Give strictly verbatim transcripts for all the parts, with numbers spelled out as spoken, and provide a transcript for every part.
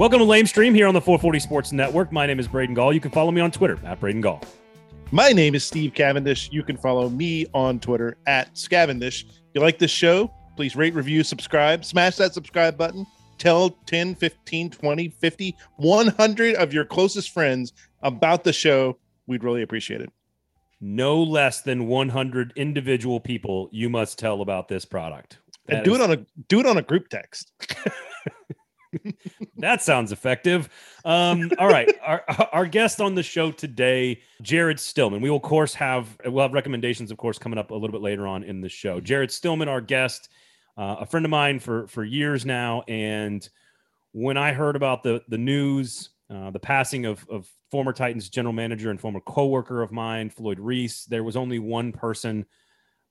Welcome to Lame Stream here on the four forty Sports Network. My name is Braden Gall. You can follow me on Twitter at Braden Gall. My name is Steve Cavendish. You can follow me on Twitter at Scavendish. If you like this show, please rate, review, subscribe, smash that subscribe button. Tell ten, fifteen, twenty, fifty, one hundred of your closest friends about the show. We'd really appreciate it. No less than one hundred individual people you must tell about this product. That and do is- it on a do it on a group text. That sounds effective. Um, all right. Our, our guest on the show today, Jared Stillman. We will, of course, have we'll have recommendations, of course, coming up a little bit later on in the show. Jared Stillman, our guest, uh, a friend of mine for, for years now. And when I heard about the, the news, uh, the passing of, of former Titans general manager and former coworker of mine, Floyd Reese, there was only one person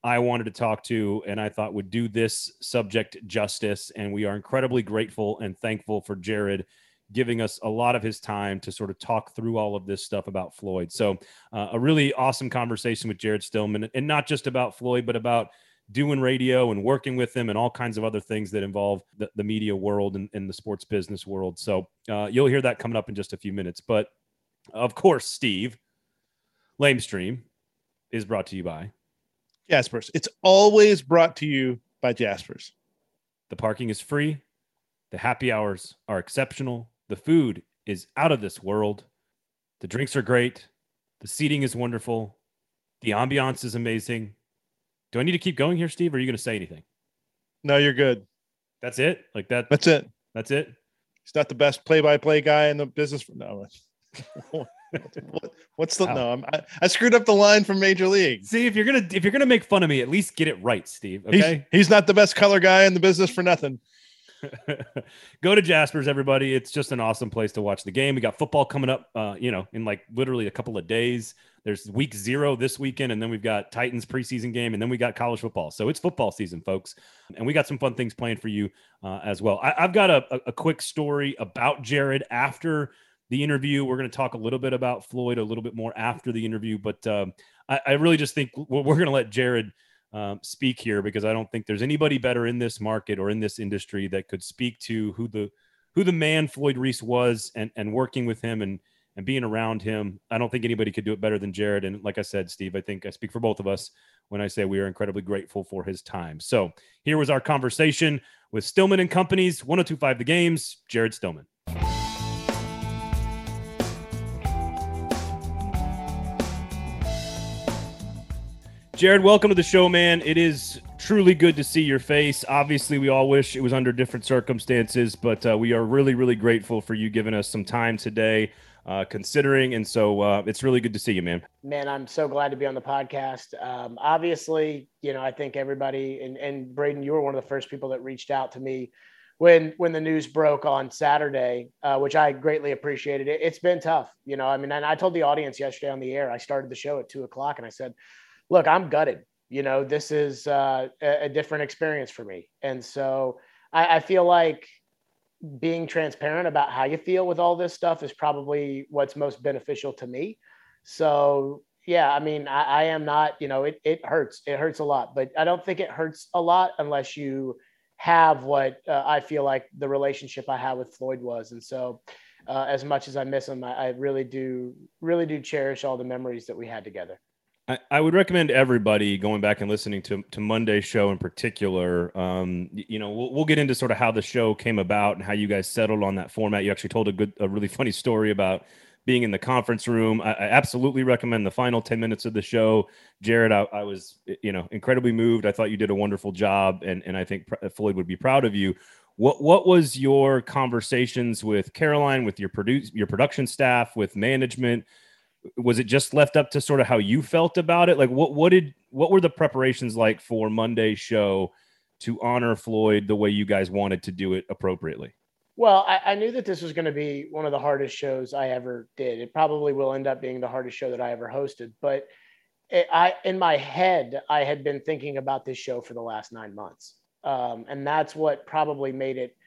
I wanted to talk to and I thought would do this subject justice. And we are incredibly grateful and thankful for Jared giving us a lot of his time to sort of talk through all of this stuff about Floyd. So uh, a really awesome conversation with Jared Stillman, and not just about Floyd, but about doing radio and working with him and all kinds of other things that involve the, the media world and, and the sports business world. So uh, you'll hear that coming up in just a few minutes. But of course, Steve, Lame Stream is brought to you by Jaspers. It's always brought to you by Jaspers. The parking is free. The happy hours are exceptional. The food is out of this world. The drinks are great. The seating is wonderful. The ambiance is amazing. Do I need to keep going here, Steve? Or are you going to say anything? No, you're good. That's it? Like that? That's it. That's it? He's not the best play-by-play guy in the business. No, what, what's the wow. no? I'm, I, I screwed up the line from Major League. See, if you're gonna if you're gonna make fun of me, at least get it right, Steve. Okay, he's, he's not the best color guy in the business for nothing. Go to Jaspers, everybody. It's just an awesome place to watch the game. We got football coming up, uh, you know, in like literally a couple of days. There's week zero this weekend, and then we've got Titans preseason game, and then we got college football. So it's football season, folks, and we got some fun things planned for you uh, as well. I, I've got a, a, a quick story about Jared after the interview. We're going to talk a little bit about Floyd a little bit more after the interview, but um, I, I really just think we're, we're going to let Jared um, speak here, because I don't think there's anybody better in this market or in this industry that could speak to who the who the man Floyd Reese was, and and working with him and and being around him. I don't think anybody could do it better than Jared. And like I said, Steve, I think I speak for both of us when I say we are incredibly grateful for his time. So here was our conversation with Stillman and Company's one oh two point five The Game's Jared Stillman. Jared, welcome to the show, man. It is truly good to see your face. Obviously, we all wish it was under different circumstances, but uh, we are really, really grateful for you giving us some time today, uh, considering. And so uh, it's really good to see you, man. Man, I'm so glad to be on the podcast. Um, obviously, you know, I think everybody, and, and Braden, you were one of the first people that reached out to me when when the news broke on Saturday, uh, which I greatly appreciated. It, it's been tough. You know, I mean, and I told the audience yesterday on the air, I started the show at two o'clock and I said, look, I'm gutted. You know, this is uh, a different experience for me. And so I, I feel like being transparent about how you feel with all this stuff is probably what's most beneficial to me. So, yeah, I mean, I, I am not, you know, it, it hurts. It hurts a lot, but I don't think it hurts a lot unless you have what uh, I feel like the relationship I had with Floyd was. And so uh, as much as I miss him, I, I really do, really do cherish all the memories that we had together. I would recommend everybody going back and listening to, to Monday's show in particular. Um, you know, we'll, we'll get into sort of how the show came about and how you guys settled on that format. You actually told a good, a really funny story about being in the conference room. I, I absolutely recommend the final ten minutes of the show. Jared, I, I was, you know, incredibly moved. I thought you did a wonderful job, and, and I think Floyd would be proud of you. What what was your conversations with Caroline, with your produce, your production staff, with management? Was it just left up to sort of how you felt about it? Like what, what did, what were the preparations like for Monday's show to honor Floyd the way you guys wanted to do it appropriately? Well, I, I knew that this was going to be one of the hardest shows I ever did. It probably will end up being the hardest show that I ever hosted, but it, I, in my head, I had been thinking about this show for the last nine months. Um, and that's what probably made it.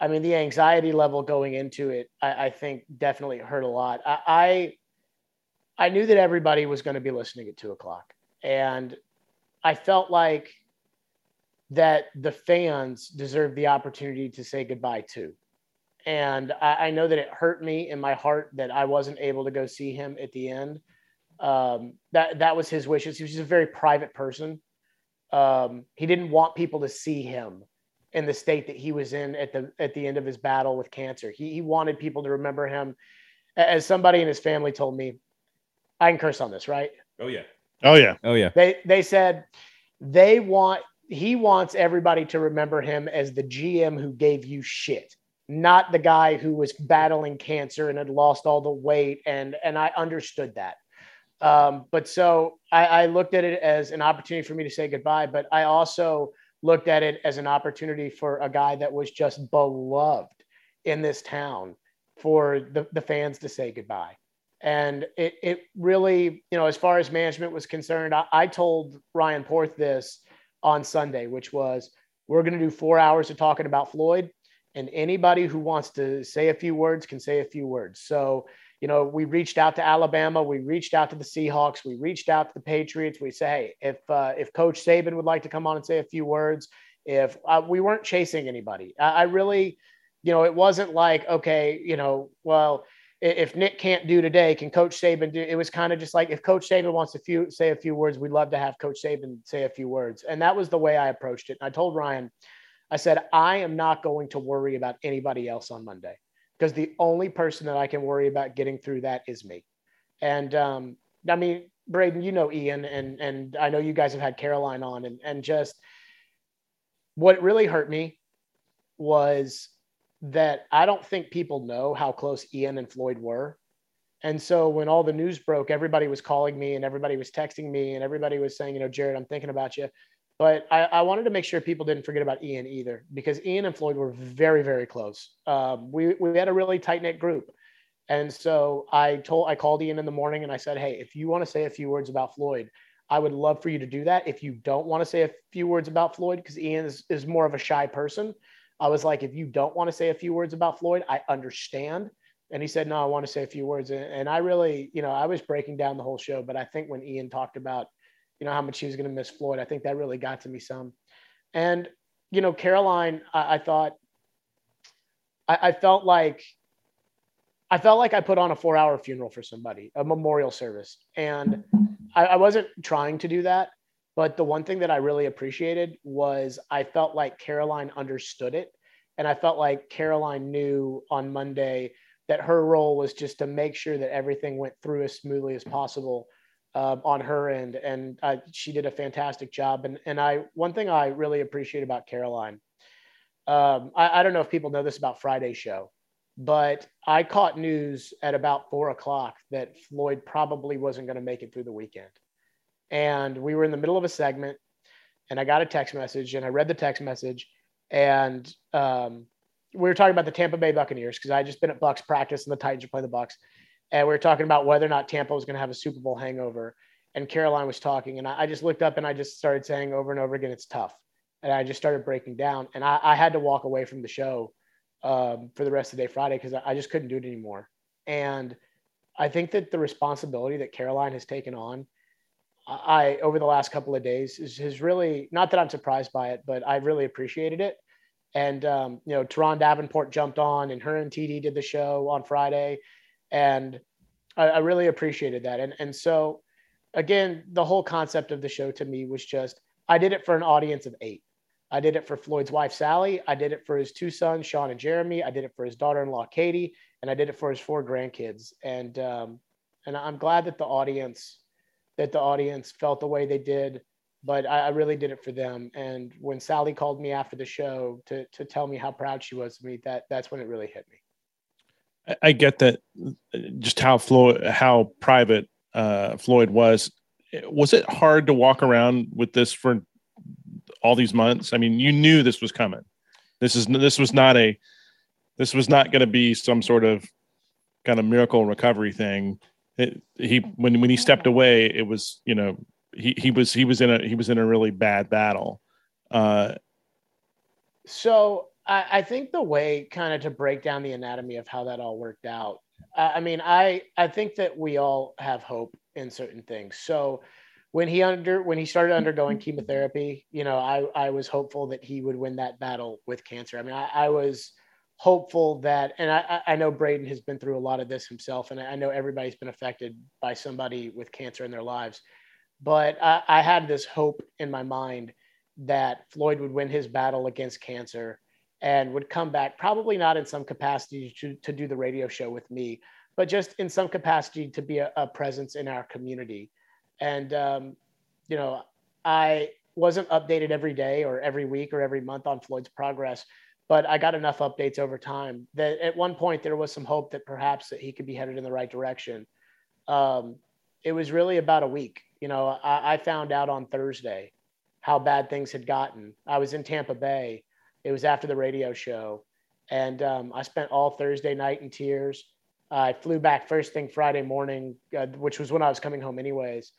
I mean, the anxiety level going into it, I, I think definitely hurt a lot. I, I I knew that everybody was going to be listening at two o'clock. And I felt like that the fans deserved the opportunity to say goodbye too. And I, I know that it hurt me in my heart that I wasn't able to go see him at the end. Um, that, that was his wishes. He was just a very private person. Um, he didn't want people to see him in the state that he was in at the, at the end of his battle with cancer. He, he wanted people to remember him. As somebody in his family told me, I can curse on this, right? Oh yeah. Oh yeah. Oh yeah. They, they said they want, he wants everybody to remember him as the G M who gave you shit, not the guy who was battling cancer and had lost all the weight. And, and I understood that. Um, but so I, I looked at it as an opportunity for me to say goodbye, but I also looked at it as an opportunity for a guy that was just beloved in this town for the, the fans to say goodbye. And it, it really, you know, as far as management was concerned, I, I told Ryan Porth this on Sunday, which was, we're going to do four hours of talking about Floyd, and anybody who wants to say a few words can say a few words. So, you know, we reached out to Alabama, we reached out to the Seahawks, we reached out to the Patriots. We say, hey, if uh, if Coach Saban would like to come on and say a few words, if uh, we weren't chasing anybody, I, I really, you know, it wasn't like, okay, you know, well, if Nick can't do today, can Coach Saban do? It was kind of just like, if Coach Saban wants to few, say a few words, we'd love to have Coach Saban say a few words. And that was the way I approached it. And I told Ryan, I said, I am not going to worry about anybody else on Monday, because the only person that I can worry about getting through that is me. And um, I mean, Braden, you know, Ian, and, and I know you guys have had Caroline on, and, and just what really hurt me was that I don't think people know how close Ian and Floyd were. And so when all the news broke, everybody was calling me and everybody was texting me and everybody was saying, you know, Jared, I'm thinking about you. But I, I wanted to make sure people didn't forget about Ian either, because Ian and Floyd were very, very close. Um, we, we had a really tight-knit group. And so I told, I called Ian in the morning and I said, hey, if you want to say a few words about Floyd, I would love for you to do that. If you don't want to say a few words about Floyd, because Ian is, is more of a shy person, I was like, if you don't want to say a few words about Floyd, I understand. And he said, no, I want to say a few words. And I really, you know, I was breaking down the whole show, but I think when Ian talked about, you know, how much he was going to miss Floyd, I think that really got to me some. And, you know, Caroline, I, I thought, I, I felt like, I felt like I put on a four hour funeral for somebody, a memorial service. And I, I wasn't trying to do that. But the one thing that I really appreciated was I felt like Caroline understood it. And I felt like Caroline knew on Monday that her role was just to make sure that everything went through as smoothly as possible uh, on her end. And uh, she did a fantastic job. And, and I, one thing I really appreciate about Caroline, um, I, I don't know if people know this about Friday's show, but I caught news at about four o'clock that Floyd probably wasn't going to make it through the weekend. And we were in the middle of a segment and I got a text message and I read the text message and um, we were talking about the Tampa Bay Buccaneers, because I had just been at Bucs practice and the Titans were playing the Bucs. And we were talking about whether or not Tampa was going to have a Super Bowl hangover, and Caroline was talking. And I, I just looked up and I just started saying over and over again, it's tough. And I just started breaking down, and I, I had to walk away from the show um, for the rest of the day Friday, because I, I just couldn't do it anymore. And I think that the responsibility that Caroline has taken on I, over the last couple of days is, is really, not that I'm surprised by it, but I really appreciated it. And, um, you know, Teron Davenport jumped on, and her and T D did the show on Friday. And I, I really appreciated that. And, and so again, the whole concept of the show to me was just, I did it for an audience of eight. I did it for Floyd's wife, Sally. I did it for his two sons, Sean and Jeremy. I did it for his daughter-in-law, Katie, and I did it for his four grandkids. And, um, and I'm glad that the audience that the audience felt the way they did, but I, I really did it for them. And when Sally called me after the show to to tell me how proud she was of me, that that's when it really hit me. I get that, just how Floyd, how private uh, Floyd was. Was it hard to walk around with this for all these months? I mean, you knew this was coming. This is this was not a this was not going to be some sort of kind of miracle recovery thing. It, he when when he stepped away, it was, you know, he he was he was in a he was in a really bad battle. Uh, so I, I think the way, kind of to break down the anatomy of how that all worked out. I, I mean, I I think that we all have hope in certain things. So when he under when he started undergoing chemotherapy, you know, I I was hopeful that he would win that battle with cancer. I mean, I, I was hopeful that, and I, I know Braden has been through a lot of this himself, and I know everybody's been affected by somebody with cancer in their lives, but I, I had this hope in my mind that Floyd would win his battle against cancer and would come back, probably not in some capacity to, to do the radio show with me, but just in some capacity to be a, a presence in our community. And, um, you know, I wasn't updated every day or every week or every month on Floyd's progress, but I got enough updates over time that at one point there was some hope that perhaps that he could be headed in the right direction. Um, it was really about a week. You know, I, I found out on Thursday how bad things had gotten. I was in Tampa Bay. It was after the radio show. And um, I spent all Thursday night in tears. I flew back first thing Friday morning, uh, which was when I was coming home anyways.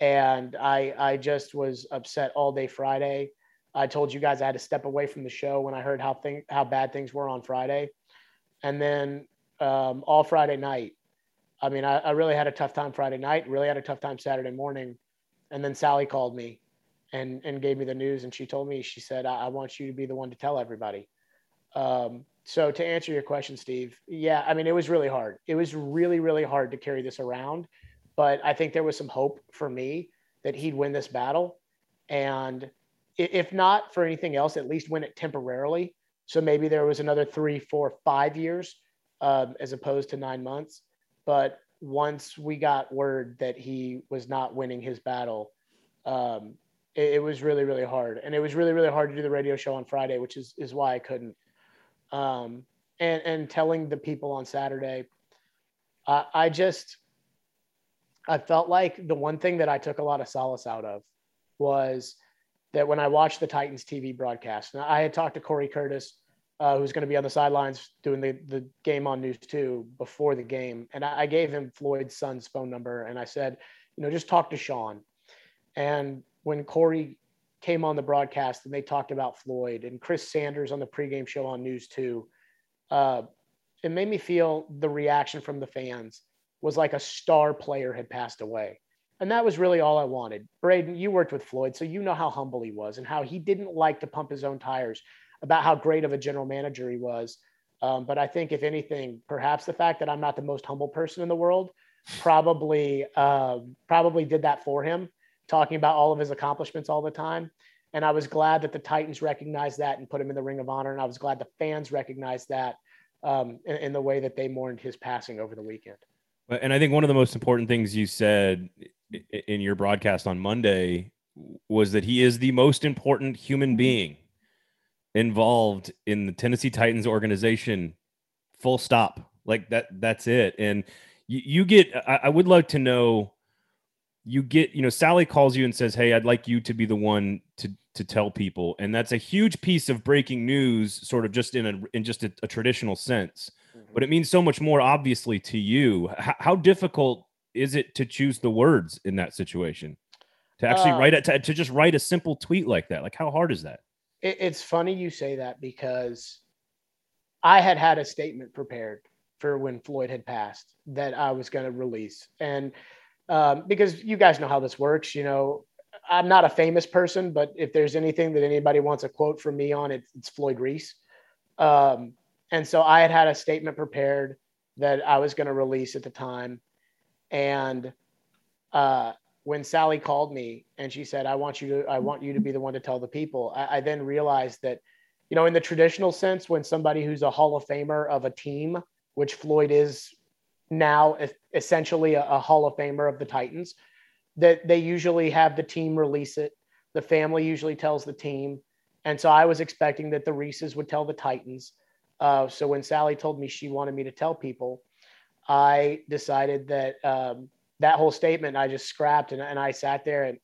And I, I just was upset all day Friday. I told you guys I had to step away from the show when I heard how thing, how bad things were on Friday. And then um, all Friday night, I mean, I, I really had a tough time Friday night, really had a tough time Saturday morning. And then Sally called me and, and gave me the news. And she told me, she said, I, I want you to be the one to tell everybody. Um, so to answer your question, Steve, yeah, I mean, it was really hard. It was really, really hard to carry this around. But I think there was some hope for me that he'd win this battle. And if not for anything else, at least win it temporarily. So maybe there was another three, four, five years um, as opposed to nine months. But once we got word that he was not winning his battle, um, it, it was really, really hard. And it was really, really hard to do the radio show on Friday, which is, is why I couldn't. Um, and, and telling the people on Saturday, I, I just, I felt like the one thing that I took a lot of solace out of was that when I watched the Titans T V broadcast, and I had talked to Corey Curtis, uh, who's going to be on the sidelines doing the, the game on News two before the game. And I, I gave him Floyd's son's phone number. And I said, you know, just talk to Sean. And when Corey came on the broadcast and they talked about Floyd and Chris Sanders on the pregame show on News two, uh, it made me feel the reaction from the fans was like a star player had passed away. And that was really all I wanted. Braden, you worked with Floyd, so you know how humble he was and how he didn't like to pump his own tires about how great of a general manager he was. Um, but I think if anything, perhaps the fact that I'm not the most humble person in the world probably uh, probably did that for him, talking about all of his accomplishments all the time. And I was glad that the Titans recognized that and put him in the Ring of Honor. And I was glad the fans recognized that um, in, in the way that they mourned his passing over the weekend. And I think one of the most important things you said in your broadcast on Monday was that he is the most important human being involved in the Tennessee Titans organization, full stop. Like that, that's it. And you, you get, I, I would love to know, you get, you know, Sally calls you and says, hey, I'd like you to be the one to, to tell people. And that's a huge piece of breaking news, sort of just in a, in just a, a traditional sense, mm-hmm. but it means so much more obviously to you. H- how difficult is it to choose the words in that situation to actually uh, write it, to, to just write a simple tweet like that? Like how hard is that? It, it's funny you say that because I had had a statement prepared for when Floyd had passed that I was going to release. And um, because you guys know how this works, you know, I'm not a famous person, but if there's anything that anybody wants a quote from me on it, it's Floyd Reese. Um, and so I had had a statement prepared that I was going to release at the time. And uh, when Sally called me and she said, I want you to, I want you to be the one to tell the people. I, I then realized that, you know, in the traditional sense, when somebody who's a Hall of Famer of a team, which Floyd is now essentially a, a Hall of Famer of the Titans, that they usually have the team release it. The family usually tells the team. And so I was expecting that the Reeses would tell the Titans. Uh, so when Sally told me she wanted me to tell people, I decided that um, that whole statement I just scrapped and, and I sat there and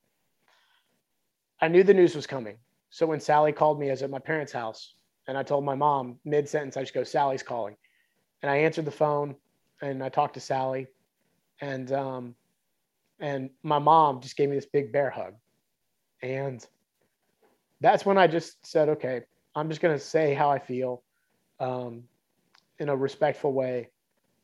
I knew the news was coming. So when Sally called me, I was at my parents' house and I told my mom mid-sentence, I just go, Sally's calling. And I answered the phone and I talked to Sally and um, and my mom just gave me this big bear hug. And that's when I just said, okay, I'm just going to say how I feel um, in a respectful way.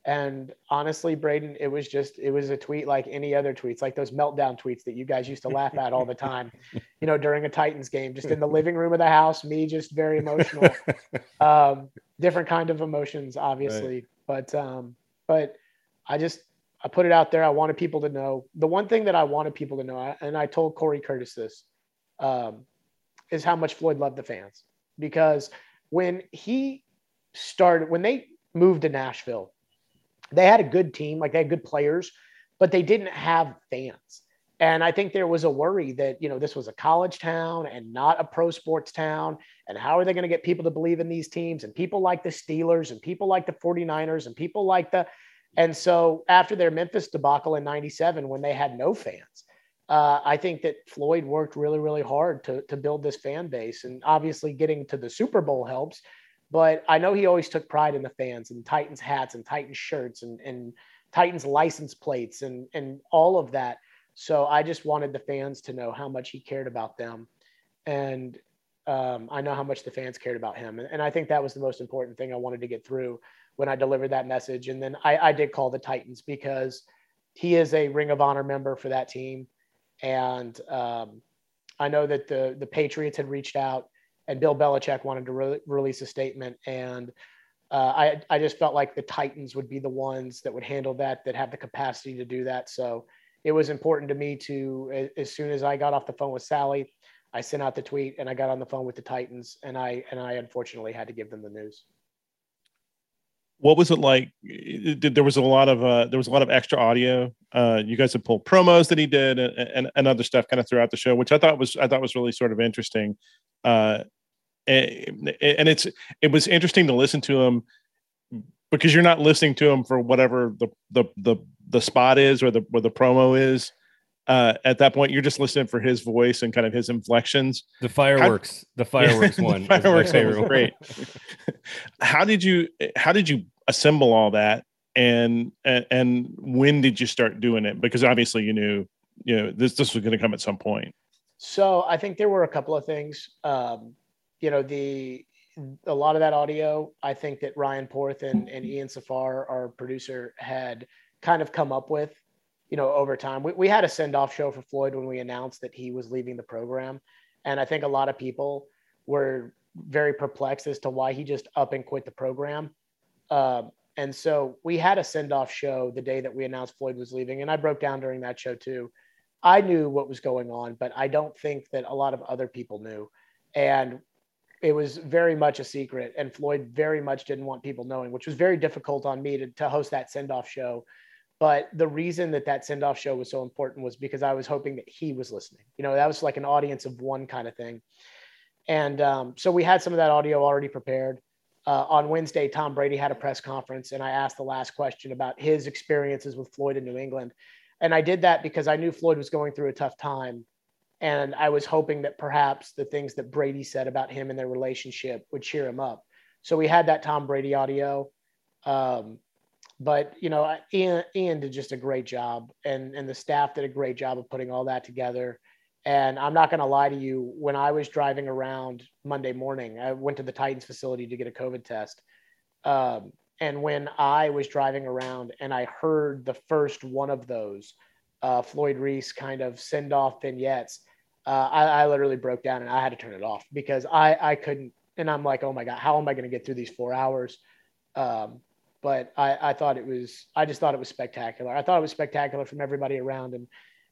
And honestly, Braden, it was just, it was a tweet like any other tweets, like those meltdown tweets that you guys used to laugh at all the time, you know, during a Titans game, just in the living room of the house, me just very emotional, um, different kind of emotions, obviously. Right. But, um, but I just, I put it out there. I wanted people to know the one thing that I wanted people to know. And I told Corey Curtis this, um, is how much Floyd loved the fans, because when he started, when they moved to Nashville, they had a good team, like they had good players, but they didn't have fans. And I think there was a worry that, you know, this was a college town and not a pro sports town. And how are they going to get people to believe in these teams and people like the Steelers and people like the 49ers and people like the, and so after their Memphis debacle in ninety-seven, when they had no fans, uh, I think that Floyd worked really, really hard to, to build this fan base, and obviously getting to the Super Bowl helps. But I know he always took pride in the fans and Titans hats and Titans shirts and, and Titans license plates and, and all of that. So I just wanted the fans to know how much he cared about them. And um, I know how much the fans cared about him. And, and I think that was the most important thing I wanted to get through when I delivered that message. And then I, I did call the Titans, because he is a Ring of Honor member for that team. And um, I know that the the Patriots had reached out, and Bill Belichick wanted to re- release a statement. And uh, I, I just felt like the Titans would be the ones that would handle that, that have the capacity to do that. So it was important to me to, as soon as I got off the phone with Sally, I sent out the tweet and I got on the phone with the Titans, and I, and I unfortunately had to give them the news. What was it like? Did, there was a lot of, uh, there was a lot of extra audio. Uh, you guys had pulled promos that he did and, and, and other stuff kind of throughout the show, which I thought was, I thought was really sort of interesting. Uh, and, and it's, it was interesting to listen to him, because you're not listening to him for whatever the, the, the, the spot is or the, where the promo is. Uh, at that point, you're just listening for his voice and kind of his inflections. The fireworks, how, the fireworks yeah, one, the fireworks was one. Great. How did you, how did you assemble all that? And, and, and when did you start doing it? Because obviously you knew, you know, this, this was going to come at some point. So I think there were a couple of things, um, you know, the, a lot of that audio, I think that Ryan Porth and, and Ian Safar, our producer, had kind of come up with, you know, over time. We, we had a send-off show for Floyd when we announced that he was leaving the program. And I think a lot of people were very perplexed as to why he just up and quit the program. Um, and so we had a send-off show the day that we announced Floyd was leaving. And I broke down during that show too. I knew what was going on, but I don't think that a lot of other people knew. And it was very much a secret. And Floyd very much didn't want people knowing, which was very difficult on me to, to host that send-off show. But the reason that that send-off show was so important was because I was hoping that he was listening. You know, that was like an audience of one kind of thing. And um, so we had some of that audio already prepared. Uh, on Wednesday, Tom Brady had a press conference, and I asked the last question about his experiences with Floyd in New England. And I did that because I knew Floyd was going through a tough time. And I was hoping that perhaps the things that Brady said about him and their relationship would cheer him up. So we had that Tom Brady audio. Um, but, you know, Ian, Ian did just a great job. And, and the staff did a great job of putting all that together. And I'm not going to lie to you, when I was driving around Monday morning, I went to the Titans facility to get a COVID test. Um, And when I was driving around and I heard the first one of those uh, Floyd Reese kind of send off vignettes, uh, I, I literally broke down and I had to turn it off because I, I couldn't. And I'm like, oh my God, how am I going to get through these four hours? Um, but I, I thought it was, I just thought it was spectacular. I thought it was spectacular from everybody around. And,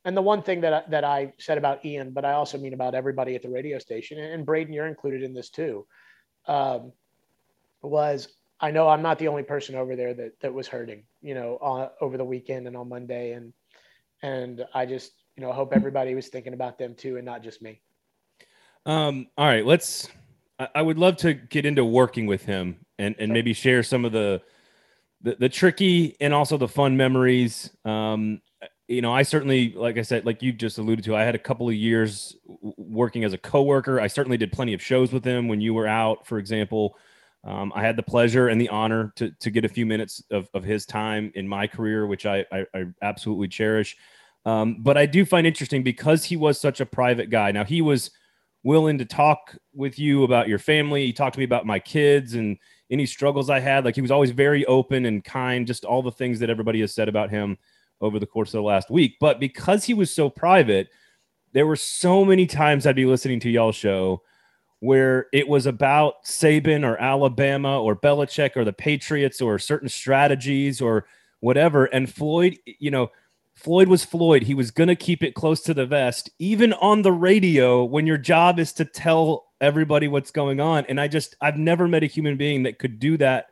and the one thing that I, that I said about Ian, but I also mean about everybody at the radio station, and, and Braden, you're included in this too, um, was, I know I'm not the only person over there that, that was hurting, you know, uh, over the weekend and on Monday. And, and I just, you know, hope everybody was thinking about them too, and not just me. Um, all right, let's, I, I would love to get into working with him and, and maybe share some of the, the, the tricky and also the fun memories. Um, you know, I certainly, like I said, like you just alluded to, I had a couple of years working as a coworker. I certainly did plenty of shows with him when you were out, for example. Um, I had the pleasure and the honor to to get a few minutes of, of his time in my career, which I, I, I absolutely cherish. Um, but I do find interesting because he was such a private guy. Now, he was willing to talk with you about your family. He talked to me about my kids and any struggles I had. Like, he was always very open and kind, just all the things that everybody has said about him over the course of the last week. But because he was so private, there were so many times I'd be listening to y'all's show where it was about Saban or Alabama or Belichick or the Patriots or certain strategies or whatever. And Floyd, you know, Floyd was Floyd. He was going to keep it close to the vest, even on the radio, when your job is to tell everybody what's going on. And I just, I've never met a human being that could do that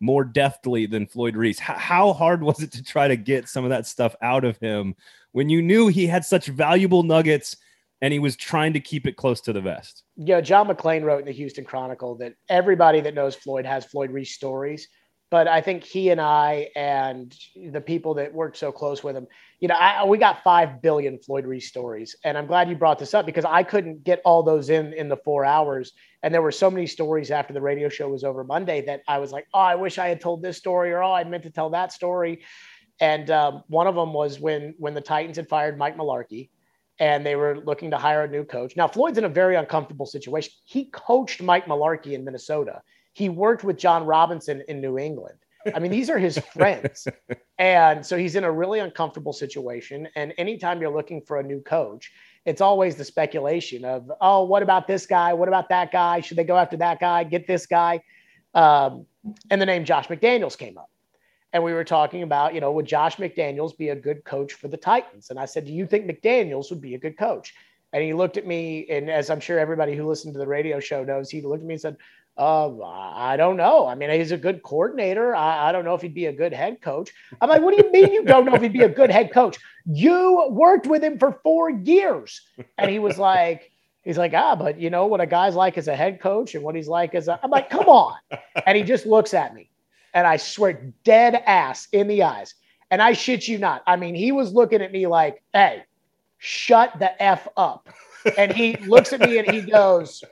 more deftly than Floyd Reese. H- how hard was it to try to get some of that stuff out of him when you knew he had such valuable nuggets and he was trying to keep it close to the vest? Yeah, John McClain wrote in the Houston Chronicle that everybody that knows Floyd has Floyd Reese stories. But I think he and I and the people that worked so close with him, you know, I, we got five billion Floyd Reese stories. And I'm glad you brought this up because I couldn't get all those in in the four hours. And there were so many stories after the radio show was over Monday that I was like, oh, I wish I had told this story, or oh, I meant to tell that story. And um, one of them was when when the Titans had fired Mike Mularkey. And they were looking to hire a new coach. Now, Floyd's in a very uncomfortable situation. He coached Mike Mularkey in Minnesota. He worked with John Robinson in New England. I mean, these are his friends. And so he's in a really uncomfortable situation. And anytime you're looking for a new coach, it's always the speculation of, oh, what about this guy? What about that guy? Should they go after that guy? Get this guy? Um, and the name Josh McDaniels came up. And we were talking about, you know, would Josh McDaniels be a good coach for the Titans? And I said, do you think McDaniels would be a good coach? And he looked at me, and as I'm sure everybody who listened to the radio show knows, he looked at me and said, uh, I don't know. I mean, he's a good coordinator. I, I don't know if he'd be a good head coach. I'm like, what do you mean you don't know if he'd be a good head coach? You worked with him for four years. And he was like, he's like, ah, but you know what a guy's like as a head coach and what he's like as a, I'm like, come on. And he just looks at me. And I swear, dead ass in the eyes. And I shit you not. I mean, he was looking at me like, hey, shut the F up. And he looks at me and he goes,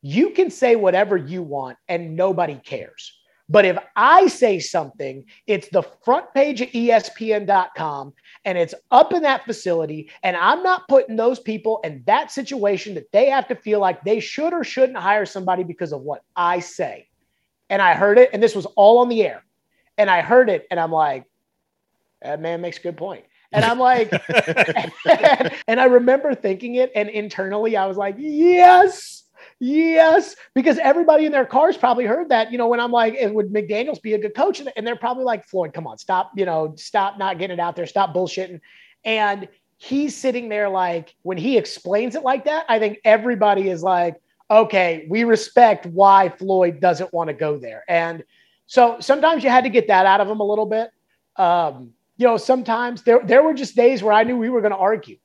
you can say whatever you want and nobody cares. But if I say something, it's the front page of E S P N dot com and it's up in that facility. And I'm not putting those people in that situation that they have to feel like they should or shouldn't hire somebody because of what I say. And I heard it, and this was all on the air. And I heard it, and I'm like, that man makes a good point. And I'm like, and, and I remember thinking it, and internally I was like, yes, yes. Because everybody in their cars probably heard that, you know, when I'm like, would McDaniels be a good coach? And they're probably like, Floyd, come on, stop, you know, stop not getting it out there, stop bullshitting. And he's sitting there like, when he explains it like that, I think everybody is like, okay, we respect why Floyd doesn't want to go there. And so sometimes you had to get that out of him a little bit. Um, you know, sometimes there, there were just days where I knew we were going to argue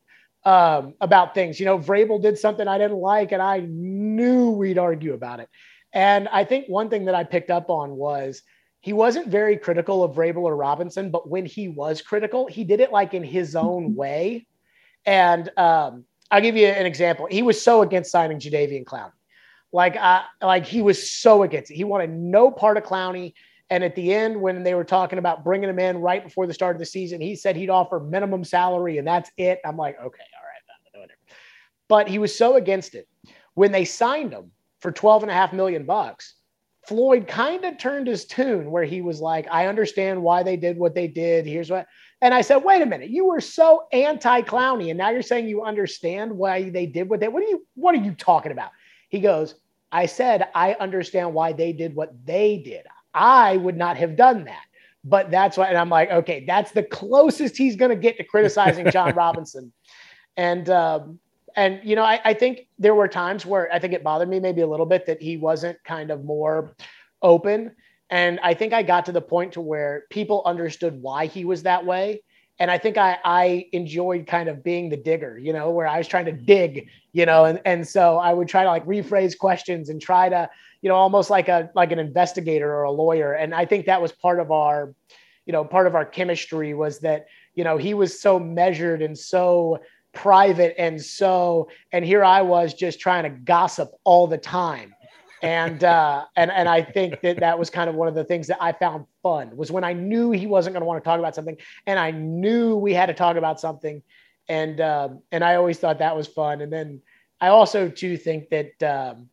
um, about things. You know, Vrabel did something I didn't like, and I knew we'd argue about it. And I think one thing that I picked up on was he wasn't very critical of Vrabel or Robinson, but when he was critical, he did it like in his own way. And, um, I'll give you an example. He was so against signing Jadeveon Clowney. Like, uh, like he was so against it. He wanted no part of Clowney. And at the end, when they were talking about bringing him in right before the start of the season, he said he'd offer minimum salary and that's it. I'm like, okay, all right, whatever. But he was so against it. When they signed him for twelve and a half million bucks, Floyd kind of turned his tune where he was like, I understand why they did what they did. Here's what. And I said, wait a minute, you were so anti-Clowney and now you're saying you understand why they did what they, what are you, what are you talking about? He goes, I said, I understand why they did what they did. I would not have done that, but that's why. And I'm like, okay, that's the closest he's going to get to criticizing John Robinson. And, um, And, you know, I, I think there were times where I think it bothered me maybe a little bit that he wasn't kind of more open. And I think I got to the point to where people understood why he was that way. And I think I, I enjoyed kind of being the digger, you know, where I was trying to dig, you know, and, and so I would try to like rephrase questions and try to, you know, almost like a like an investigator or a lawyer. And I think that was part of our, you know, part of our chemistry was that, you know, he was so measured and so private. And so, and here I was just trying to gossip all the time. And, uh, and, and I think that that was kind of one of the things that I found fun was when I knew he wasn't going to want to talk about something and I knew we had to talk about something. And, um, and I always thought that was fun. And then I also too think that, um,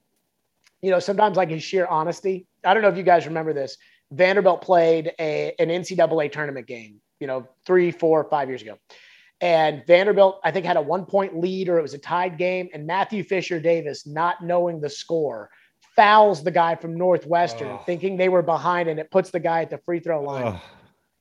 you know, sometimes like his sheer honesty. I don't know if you guys remember this. Vanderbilt played a, an N C double A tournament game, you know, three, four, five years ago. And Vanderbilt, I think, had a one-point lead, or it was a tied game. And Matthew Fisher Davis, not knowing the score, fouls the guy from Northwestern, oh. thinking they were behind, and it puts the guy at the free throw line. Oh.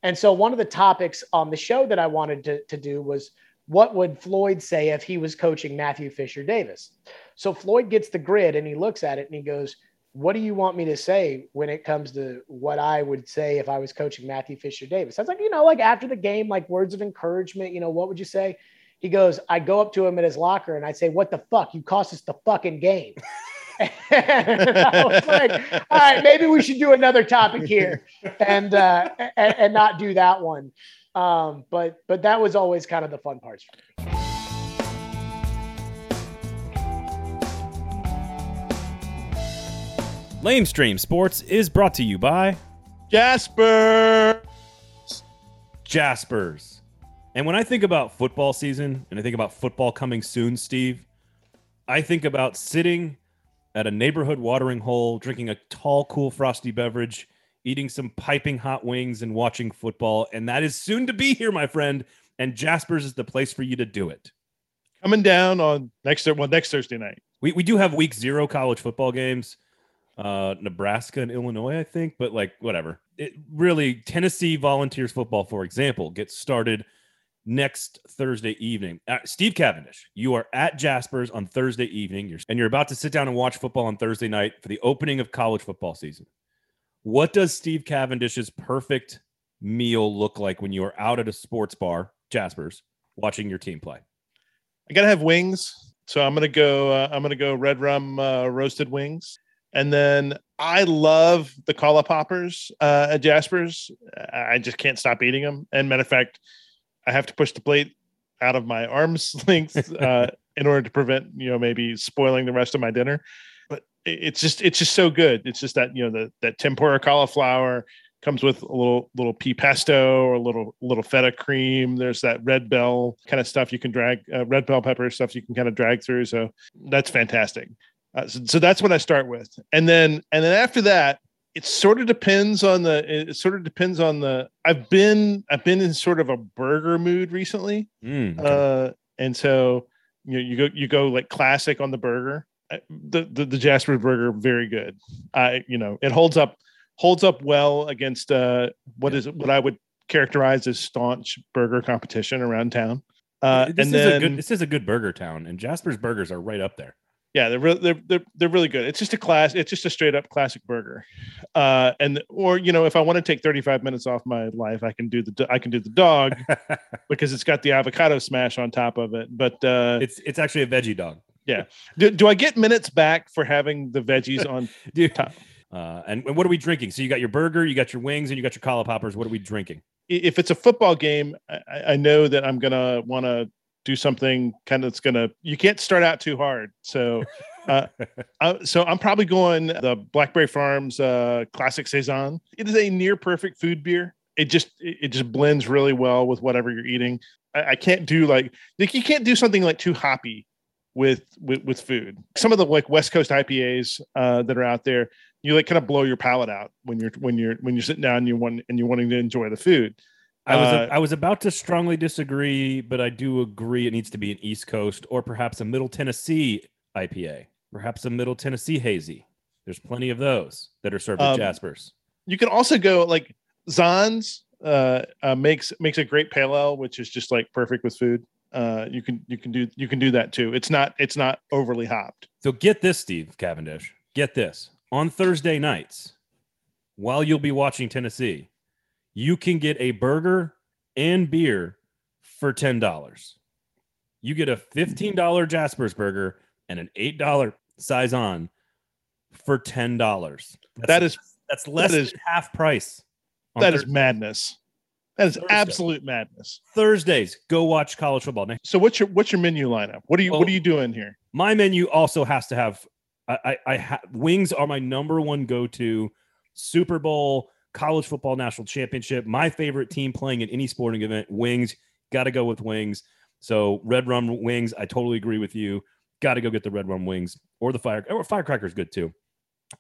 And so one of the topics on the show that I wanted to, to do was, what would Floyd say if he was coaching Matthew Fisher Davis? So Floyd gets the grid, and he looks at it, and he goes, what do you want me to say when it comes to what I would say if I was coaching Matthew Fisher Davis? I was like, you know, like after the game, like words of encouragement, you know, what would you say? He goes, I go up to him at his locker and I say, what the fuck? You cost us the fucking game. And I was like, all right, maybe we should do another topic here and, uh, and, and not do that one. Um, but, but that was always kind of the fun parts for me. Lame Stream Sports is brought to you by Jaspers. Jaspers. And when I think about football season and I think about football coming soon, Steve, I think about sitting at a neighborhood watering hole, drinking a tall, cool, frosty beverage, eating some piping hot wings and watching football. And that is soon to be here, my friend. And Jaspers is the place for you to do it. Coming down on next, well, next Thursday night. We, we do have week zero college football games. Uh, Nebraska and Illinois, I think, but like whatever. It really, Tennessee Volunteers football, for example, gets started next Thursday evening. Uh, Steve Cavendish, you are at Jaspers on Thursday evening, you're, and you're about to sit down and watch football on Thursday night for the opening of college football season. What does Steve Cavendish's perfect meal look like when you are out at a sports bar, Jaspers, watching your team play? I gotta have wings, so I'm gonna go. Uh, I'm gonna go red rum uh, roasted wings. And then I love the Kala Poppers uh, at Jasper's. I just can't stop eating them. And matter of fact, I have to push the plate out of my arm's length uh, in order to prevent, you know, maybe spoiling the rest of my dinner. But it's just it's just so good. It's just that, you know, the, that tempura cauliflower comes with a little little pea pesto or a little little feta cream. There's that red bell kind of stuff you can drag, uh, red bell pepper stuff you can kind of drag through. So that's fantastic. Uh, so, so that's what I start with, and then and then after that, it sort of depends on the. It sort of depends on the. I've been I've been in sort of a burger mood recently, mm, okay. uh, and so you know, you go you go like classic on the burger. I, the, the the Jasper's burger, very good. I you know it holds up holds up well against uh, what yeah. is what I would characterize as staunch burger competition around town. Uh, this and is then, a good, this is a good burger town, and Jasper's burgers are right up there. Yeah, they're really they're, they're they're really good. It's just a class. It's just a straight up classic burger, uh, and or you know, if I want to take thirty-five minutes off my life, I can do the I can do the dog because it's got the avocado smash on top of it. But uh, it's it's actually a veggie dog. Yeah. Do do I get minutes back for having the veggies on Dude. top? Uh, and, and what are we drinking? So you got your burger, you got your wings, and you got your Kala Poppers. What are we drinking? If it's a football game, I, I know that I'm gonna want to. Do something kind of that's gonna. You can't start out too hard, so uh, uh, so I'm probably going the Blackberry Farms uh, Classic Saison. It is a near perfect food beer. It just it just blends really well with whatever you're eating. I, I can't do like like you can't do something like too hoppy with with, with food. Some of the like West Coast I P As uh, that are out there, you like kind of blow your palate out when you're when you're when you're sitting down and you want and you're wanting to enjoy the food. I was uh, I was about to strongly disagree, but I do agree it needs to be an East Coast or perhaps a Middle Tennessee I P A, perhaps a Middle Tennessee Hazy. There's plenty of those that are served um, at Jaspers. You can also go like Zahn's uh, uh, makes makes a great pale ale, which is just like perfect with food. Uh, you can you can do you can do that too. It's not it's not overly hopped. So get this, Steve Cavendish. Get this on Thursday nights, while you'll be watching Tennessee. You can get a burger and beer for ten dollars. You get a fifteen dollars Jasper's burger and an eight dollars Saison for ten dollars. That's that is, that's less that is, than half price. That Thursday. Is madness. That is Thursday. Absolute madness. Thursdays, go watch college football. So what's your what's your menu lineup? What are you oh, what are you doing here? My menu also has to have I I, I ha- wings are my number one go-to. Super Bowl. College football national championship, my favorite team playing at any sporting event, wings. Got to go with wings. So red rum wings, I totally agree with you. Got to go get the red rum wings or the fire or firecrackers, good too.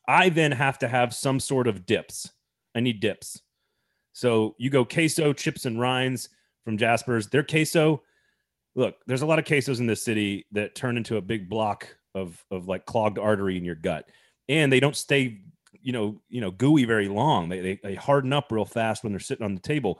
I then have to have some sort of dips. I need dips. So you go queso, chips, and rinds from Jaspers. Their queso, look, there's a lot of quesos in this city that turn into a big block of of like clogged artery in your gut. And they don't stay, you know, you know, gooey very long. They, they, they harden up real fast when they're sitting on the table.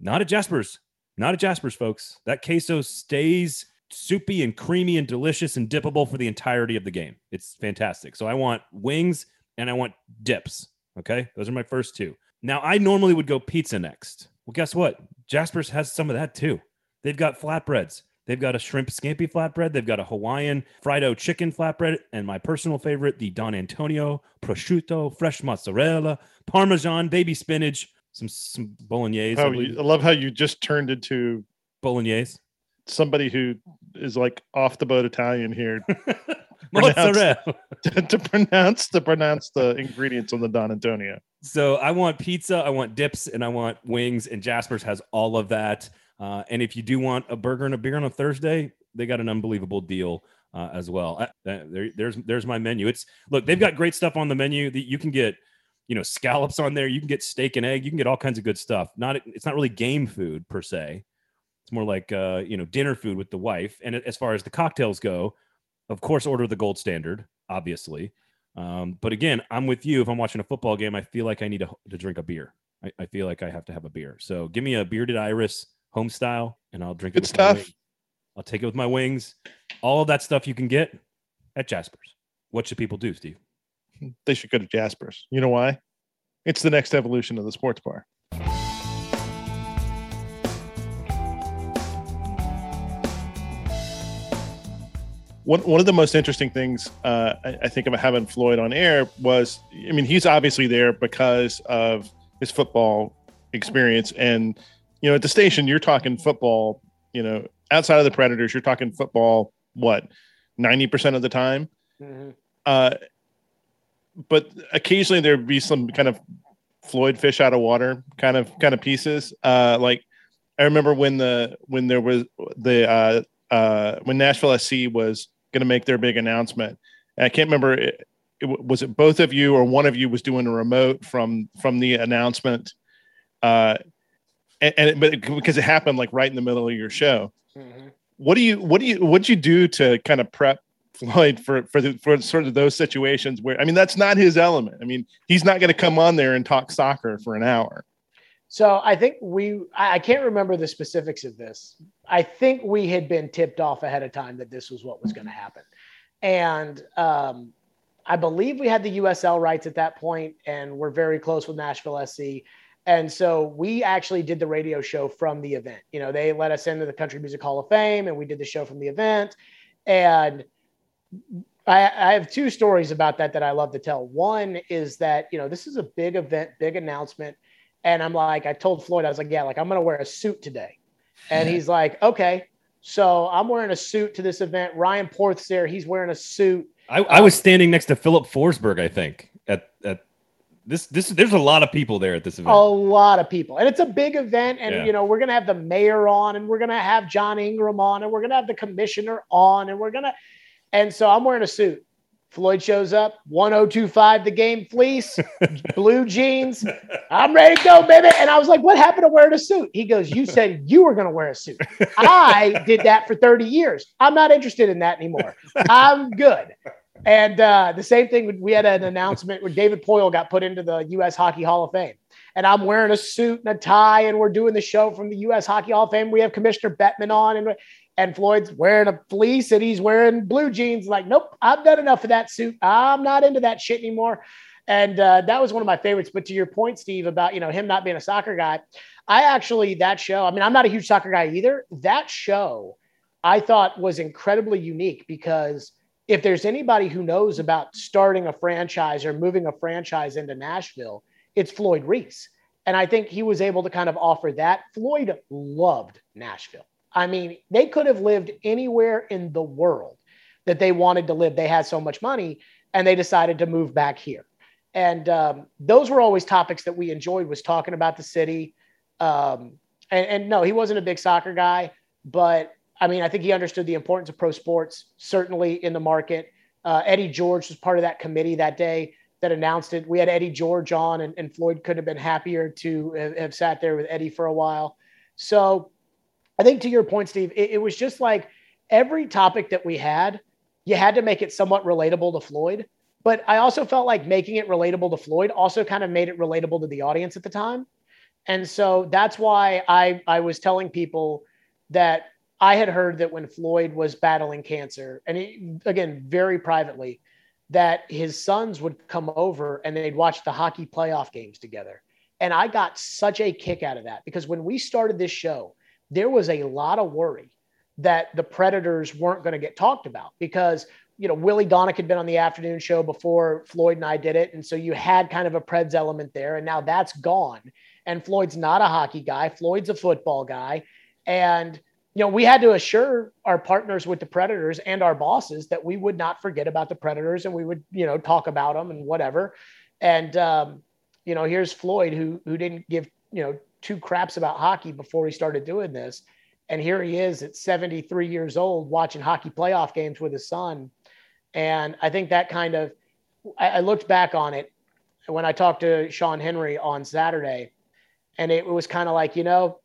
Not at Jaspers. Not at Jaspers, folks. That queso stays soupy and creamy and delicious and dippable for the entirety of the game. It's fantastic. So I want wings and I want dips. Okay. Those are my first two. Now I normally would go pizza next. Well, guess what? Jaspers has some of that too. They've got flatbreads. They've got a shrimp scampi flatbread. They've got a Hawaiian fried chicken flatbread. And my personal favorite, the Don Antonio, prosciutto, fresh mozzarella, Parmesan, baby spinach, some, some bolognese. Oh, I, I love how you just turned into bolognese. Somebody who is like off the boat Italian here pronounce, to, to pronounce to pronounce the ingredients on the Don Antonio. So I want pizza, I want dips, and I want wings, and Jaspers has all of that. Uh, and if you do want a burger and a beer on a Thursday, they got an unbelievable deal uh, as well. I, there, there's there's my menu. It's look, they've got great stuff on the menu that you can get. You know, scallops on there. You can get steak and egg. You can get all kinds of good stuff. Not it's not really game food per se. It's more like, uh, you know, dinner food with the wife. And as far as the cocktails go, of course, order the gold standard, obviously. Um, but again, I'm with you. If I'm watching a football game, I feel like I need a, to drink a beer. I, I feel like I have to have a beer. So give me a bearded iris home style and I'll drink it. Good stuff. I'll take it with my wings. All of that stuff you can get at Jaspers. What should people do, Steve? They should go to Jaspers. You know why? It's the next evolution of the sports bar. One one of the most interesting things uh, I, I think about having Floyd on air was, I mean, he's obviously there because of his football experience. And, you know, at the station, you're talking football, you know, outside of the Predators, you're talking football, what, ninety percent of the time? Mm-hmm. Uh, but occasionally there'd be some kind of Floyd fish out of water kind of kind of pieces. Uh, like I remember when the when there was the uh, uh, when Nashville S C was going to make their big announcement. And I can't remember. It, it, was it both of you or one of you was doing a remote from from the announcement? Uh, and, and it, but it, because it happened like right in the middle of your show. Mm-hmm. What do you what do you what'd you do to kind of prep Floyd for for the, for sort of those situations where, I mean, that's not his element. I mean, he's not going to come on there and talk soccer for an hour. So I think we, I can't remember the specifics of this. I think we had been tipped off ahead of time that this was what was going to happen. And um, I believe we had the U S L rights at that point and we're very close with Nashville S C. And so we actually did the radio show from the event. You know, they let us into the Country Music Hall of Fame and we did the show from the event. And I, I have two stories about that that I love to tell. One is that, you know, this is a big event, big announcement. And I'm like, I told Floyd, I was like, yeah, like I'm going to wear a suit today. And he's like, okay, so I'm wearing a suit to this event. Ryan Porth's there. He's wearing a suit. I, I was standing next to Philip Forsberg, I think, at, at this, this, there's a lot of people there at this event. A lot of people. And it's a big event. And, yeah. you know, we're going to have the mayor on and we're going to have John Ingram on and we're going to have the commissioner on and we're going to, and so I'm wearing a suit. Floyd shows up, one oh two point five the game fleece, blue jeans. I'm ready to go, baby. And I was like, what happened to wearing a suit? He goes, you said you were going to wear a suit. I did that for thirty years. I'm not interested in that anymore. I'm good. And uh, the same thing, we had an announcement where David Poyle got put into the U S Hockey Hall of Fame. And I'm wearing a suit and a tie, and we're doing the show from the U S Hockey Hall of Fame. We have Commissioner Bettman on, and And Floyd's wearing a fleece and he's wearing blue jeans. Like, nope, I've done enough of that suit. I'm not into that shit anymore. And uh, that was one of my favorites. But to your point, Steve, about, you know, him not being a soccer guy, I actually, that show, I mean, I'm not a huge soccer guy either. That show I thought was incredibly unique because if there's anybody who knows about starting a franchise or moving a franchise into Nashville, it's Floyd Reese. And I think he was able to kind of offer that. Floyd loved Nashville. I mean, they could have lived anywhere in the world that they wanted to live. They had so much money and they decided to move back here. And um, those were always topics that we enjoyed, was talking about the city. Um, and, and no, he wasn't a big soccer guy, but I mean, I think he understood the importance of pro sports, certainly in the market. Uh, Eddie George was part of that committee that day. that announced it. We had Eddie George on, and, and Floyd couldn't have been happier to have, have sat there with Eddie for a while. So I think to your point, Steve, it, it was just like every topic that we had, you had to make it somewhat relatable to Floyd. But I also felt like making it relatable to Floyd also kind of made it relatable to the audience at the time. And so that's why I, I was telling people that I had heard that when Floyd was battling cancer, and he, again, very privately, that his sons would come over and they'd watch the hockey playoff games together. And I got such a kick out of that, because when we started this show, there was a lot of worry that the Predators weren't going to get talked about, because you know, Willie Donick had been on the afternoon show before Floyd and I did it. And so you had kind of a Preds element there, and now that's gone. And Floyd's not a hockey guy. Floyd's a football guy. And, you know, we had to assure our partners with the Predators and our bosses that we would not forget about the Predators, and we would, you know, talk about them and whatever. And, um, you know, here's Floyd who, who didn't give, you know, two craps about hockey before he started doing this. And here he is at seventy-three years old watching hockey playoff games with his son. And I think that kind of, I looked back on it when I talked to Sean Henry on Saturday, and it was kind of like, you know,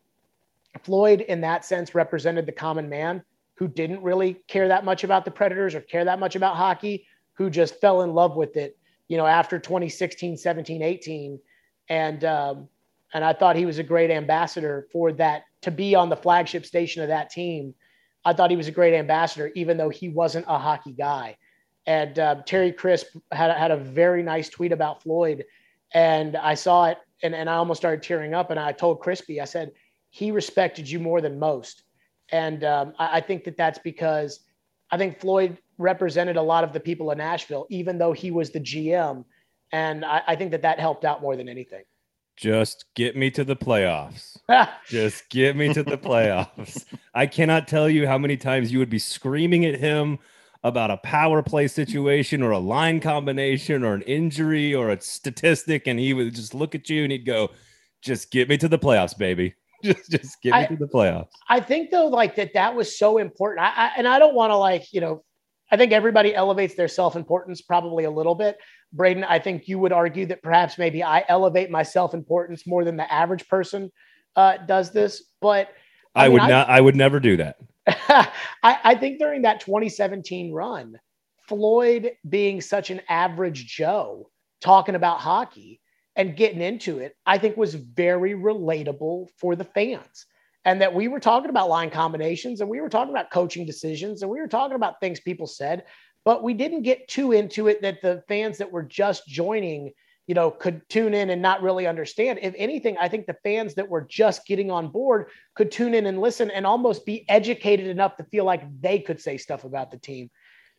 Floyd in that sense represented the common man who didn't really care that much about the Predators or care that much about hockey, who just fell in love with it, you know, after twenty sixteen, seventeen, eighteen. And, um, and I thought he was a great ambassador for that, to be on the flagship station of that team. I thought he was a great ambassador, even though he wasn't a hockey guy. And uh, Terry Crisp had, had a very nice tweet about Floyd, and I saw it, and, and I almost started tearing up. And I told Crispy, I said, he respected you more than most. And um, I, I think that that's because I think Floyd represented a lot of the people in Nashville, even though he was the G M. And I, I think that that helped out more than anything. Just get me to the playoffs. Just get me to the playoffs. I cannot tell you how many times you would be screaming at him about a power play situation or a line combination or an injury or a statistic, and he would just look at you and he'd go, just get me to the playoffs, baby. Just just get me I, to the playoffs. I think, though, like that that was so important. I, I and I don't want to, like, you know, I think everybody elevates their self-importance probably a little bit. Braden, I think you would argue that perhaps maybe I elevate my self-importance more than the average person uh, does this, but I, I mean, would I, not, I would never do that. I, I think during that twenty seventeen run, Floyd being such an average Joe talking about hockey and getting into it, I think was very relatable for the fans. And that we were talking about line combinations, and we were talking about coaching decisions, and we were talking about things people said, but we didn't get too into it that the fans that were just joining, you know, could tune in and not really understand. If anything, I think the fans that were just getting on board could tune in and listen and almost be educated enough to feel like they could say stuff about the team.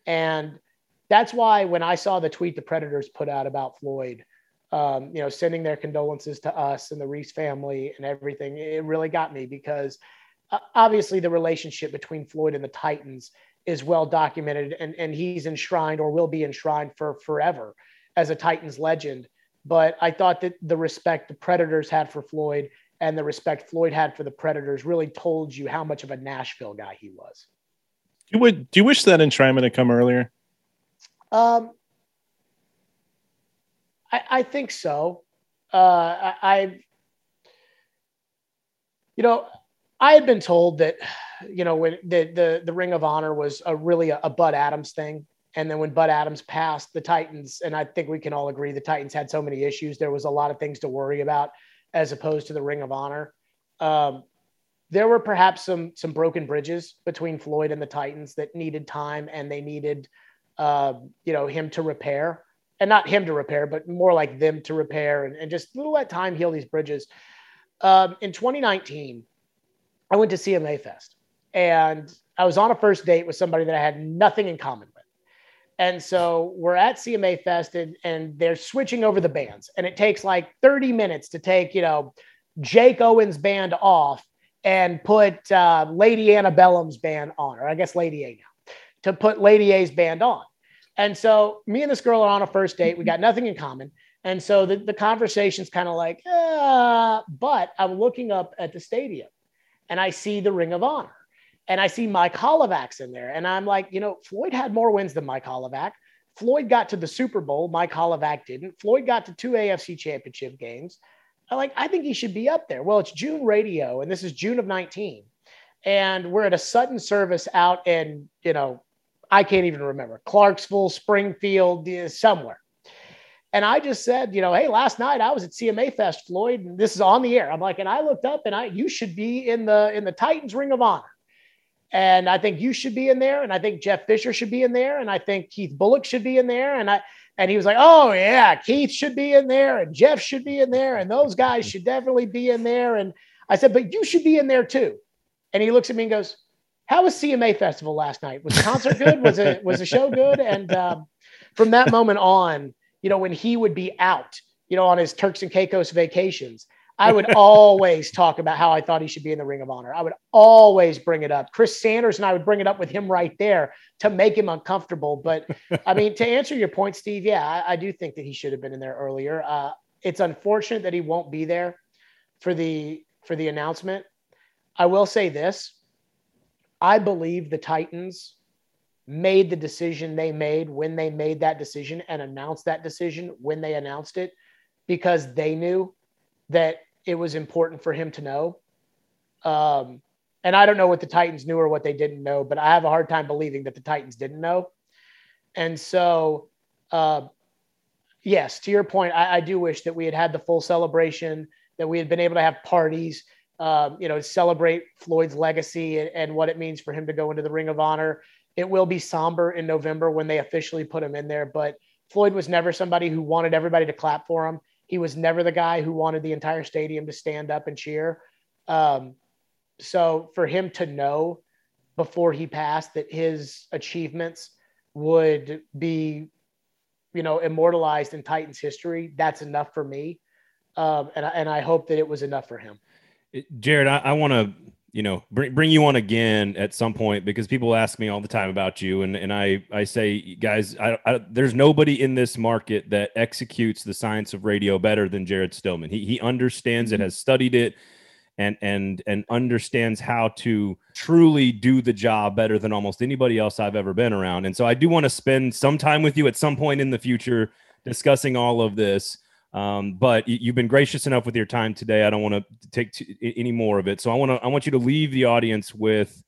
And that's why when I saw the tweet the Predators put out about Floyd, Um, you know, sending their condolences to us and the Reese family and everything, it really got me, because uh, obviously the relationship between Floyd and the Titans is well documented, and, and he's enshrined or will be enshrined for forever as a Titans legend. But I thought that the respect the Predators had for Floyd and the respect Floyd had for the Predators really told you how much of a Nashville guy he was. You would, do you wish that enshrinement had come earlier? Um, I, I think so. Uh, I, I, you know, I had been told that, you know, when the, the, the Ring of Honor was a really a, a Bud Adams thing. And then when Bud Adams passed, the Titans, and I think we can all agree the Titans had so many issues, there was a lot of things to worry about as opposed to the Ring of Honor. Um, there were perhaps some, some broken bridges between Floyd and the Titans that needed time, and they needed, uh, you know, him to repair. And not him to repair, but more like them to repair, and, and just let time heal these bridges. Um, in twenty nineteen, I went to C M A Fest, and I was on a first date with somebody that I had nothing in common with. And so we're at C M A Fest, and, and they're switching over the bands, and it takes like thirty minutes to take, you know, Jake Owen's band off and put uh, Lady Antebellum's band on, or I guess Lady A now, to put Lady A's band on. And so me and this girl are on a first date. We got nothing in common. And so the, the conversation's kind of like, uh, but I'm looking up at the stadium and I see the Ring of Honor and I see Mike Holovac in there. And I'm like, you know, Floyd had more wins than Mike Holovac. Floyd got to the Super Bowl. Mike Hollavac didn't. Floyd got to two A F C championship games. I like, I think he should be up there. Well, it's June radio, and this is June of nineteen. And we're at a Sutton service out in, you know, I can't even remember, Clarksville, Springfield, somewhere. And I just said, you know, hey, last night I was at C M A Fest, Floyd, and this is on the air. I'm like, and I looked up and I, you should be in the, in the Titans Ring of Honor. And I think you should be in there. And I think Jeff Fisher should be in there. And I think Keith Bullock should be in there. And I, and he was like, oh yeah, Keith should be in there. And Jeff should be in there. And those guys should definitely be in there. And I said, but you should be in there too. And he looks at me and goes, how was C M A Festival last night? Was the concert good? Was it, was the show good? And um, from that moment on, you know, when he would be out, you know, on his Turks and Caicos vacations, I would always talk about how I thought he should be in the Ring of Honor. I would always bring it up. Chris Sanders and I would bring it up with him right there to make him uncomfortable. But I mean, to answer your point, Steve, yeah, I, I do think that he should have been in there earlier. Uh, it's unfortunate that he won't be there for the, for the announcement. I will say this. I believe the Titans made the decision they made when they made that decision and announced that decision when they announced it, because they knew that it was important for him to know. Um, and I don't know what the Titans knew or what they didn't know, but I have a hard time believing that the Titans didn't know. And so, uh, yes, to your point, I, I do wish that we had had the full celebration, that we had been able to have parties, um, you know, celebrate Floyd's legacy and, and what it means for him to go into the Ring of Honor. It will be somber in November when they officially put him in there, but Floyd was never somebody who wanted everybody to clap for him. He was never the guy who wanted the entire stadium to stand up and cheer. Um, so for him to know before he passed that his achievements would be, you know, immortalized in Titans history, that's enough for me. Um, and, and I hope that it was enough for him. Jared, I, I want to, you know, bring bring you on again at some point, because people ask me all the time about you. And, and I, I say, guys, I, I, there's nobody in this market that executes the science of radio better than Jared Stillman. He he understands mm-hmm. it, has studied it, and and and understands how to truly do the job better than almost anybody else I've ever been around. And so I do want to spend some time with you at some point in the future discussing all of this. Um, but you've been gracious enough with your time today. I don't want to take t- any more of it. So I want to, I want you to leave the audience with,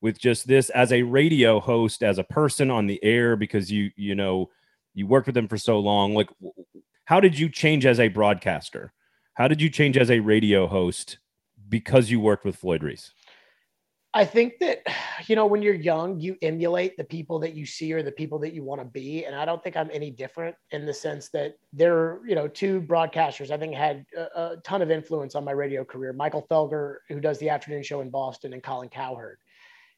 with just this as a radio host, as a person on the air, because you, you know, you worked with them for so long. Like, how did you change as a broadcaster? How did you change as a radio host because you worked with Floyd Reese? I think that, you know, when you're young, you emulate the people that you see or the people that you want to be. And I don't think I'm any different in the sense that there are, you know, two broadcasters I think had a, a ton of influence on my radio career. Michael Felger, who does the afternoon show in Boston, and Colin Cowherd.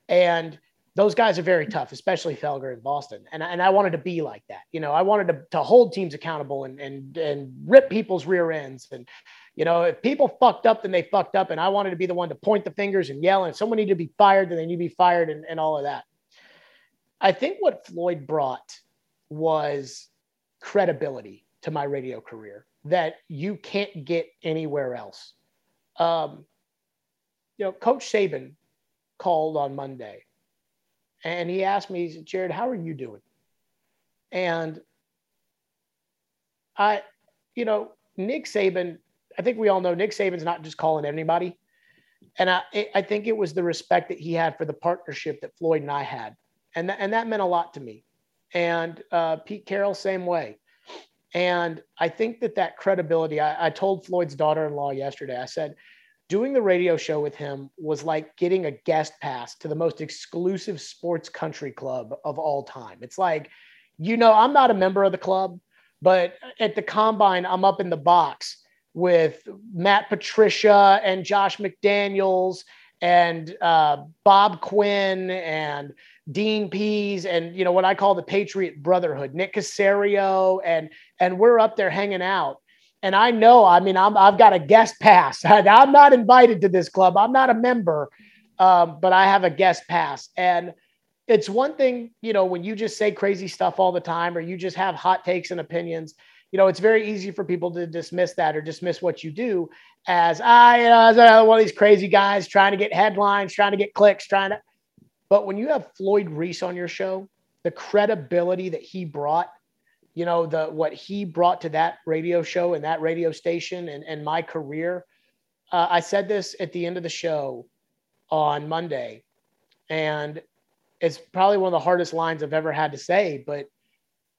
And those guys are very tough, especially Felger in Boston. And, and I wanted to be like that. You know, I wanted to, to hold teams accountable and, and, and rip people's rear ends. And, you know, if people fucked up, then they fucked up. And I wanted to be the one to point the fingers and yell. And if someone needed to be fired, then they need to be fired, and, and all of that. I think what Floyd brought was credibility to my radio career that you can't get anywhere else. Um, you know, Coach Saban called on Monday. And he asked me, he said, Jared, how are you doing? And I, you know, Nick Saban, I think we all know Nick Saban's not just calling anybody. And I, I think it was the respect that he had for the partnership that Floyd and I had. And, th- and that meant a lot to me. And uh, Pete Carroll, same way. And I think that that credibility, I, I told Floyd's daughter-in-law yesterday, I said, doing the radio show with him was like getting a guest pass to the most exclusive sports country club of all time. It's like, you know, I'm not a member of the club, but at the combine, I'm up in the box with Matt Patricia and Josh McDaniels and uh, Bob Quinn and Dean Pease and, you know, what I call the Patriot Brotherhood, Nick Caserio, and, and we're up there hanging out. And I know, I mean, I'm, I've got a guest pass. I, I'm not invited to this club. I'm not a member, um, but I have a guest pass. And it's one thing, you know, when you just say crazy stuff all the time, or you just have hot takes and opinions, you know, it's very easy for people to dismiss that or dismiss what you do as, ah, you know, as another one of these crazy guys trying to get headlines, trying to get clicks, trying to. But when you have Floyd Reese on your show, the credibility that he brought, you know, the, what he brought to that radio show and that radio station and, and my career. Uh, I said this at the end of the show on Monday, and it's probably one of the hardest lines I've ever had to say, but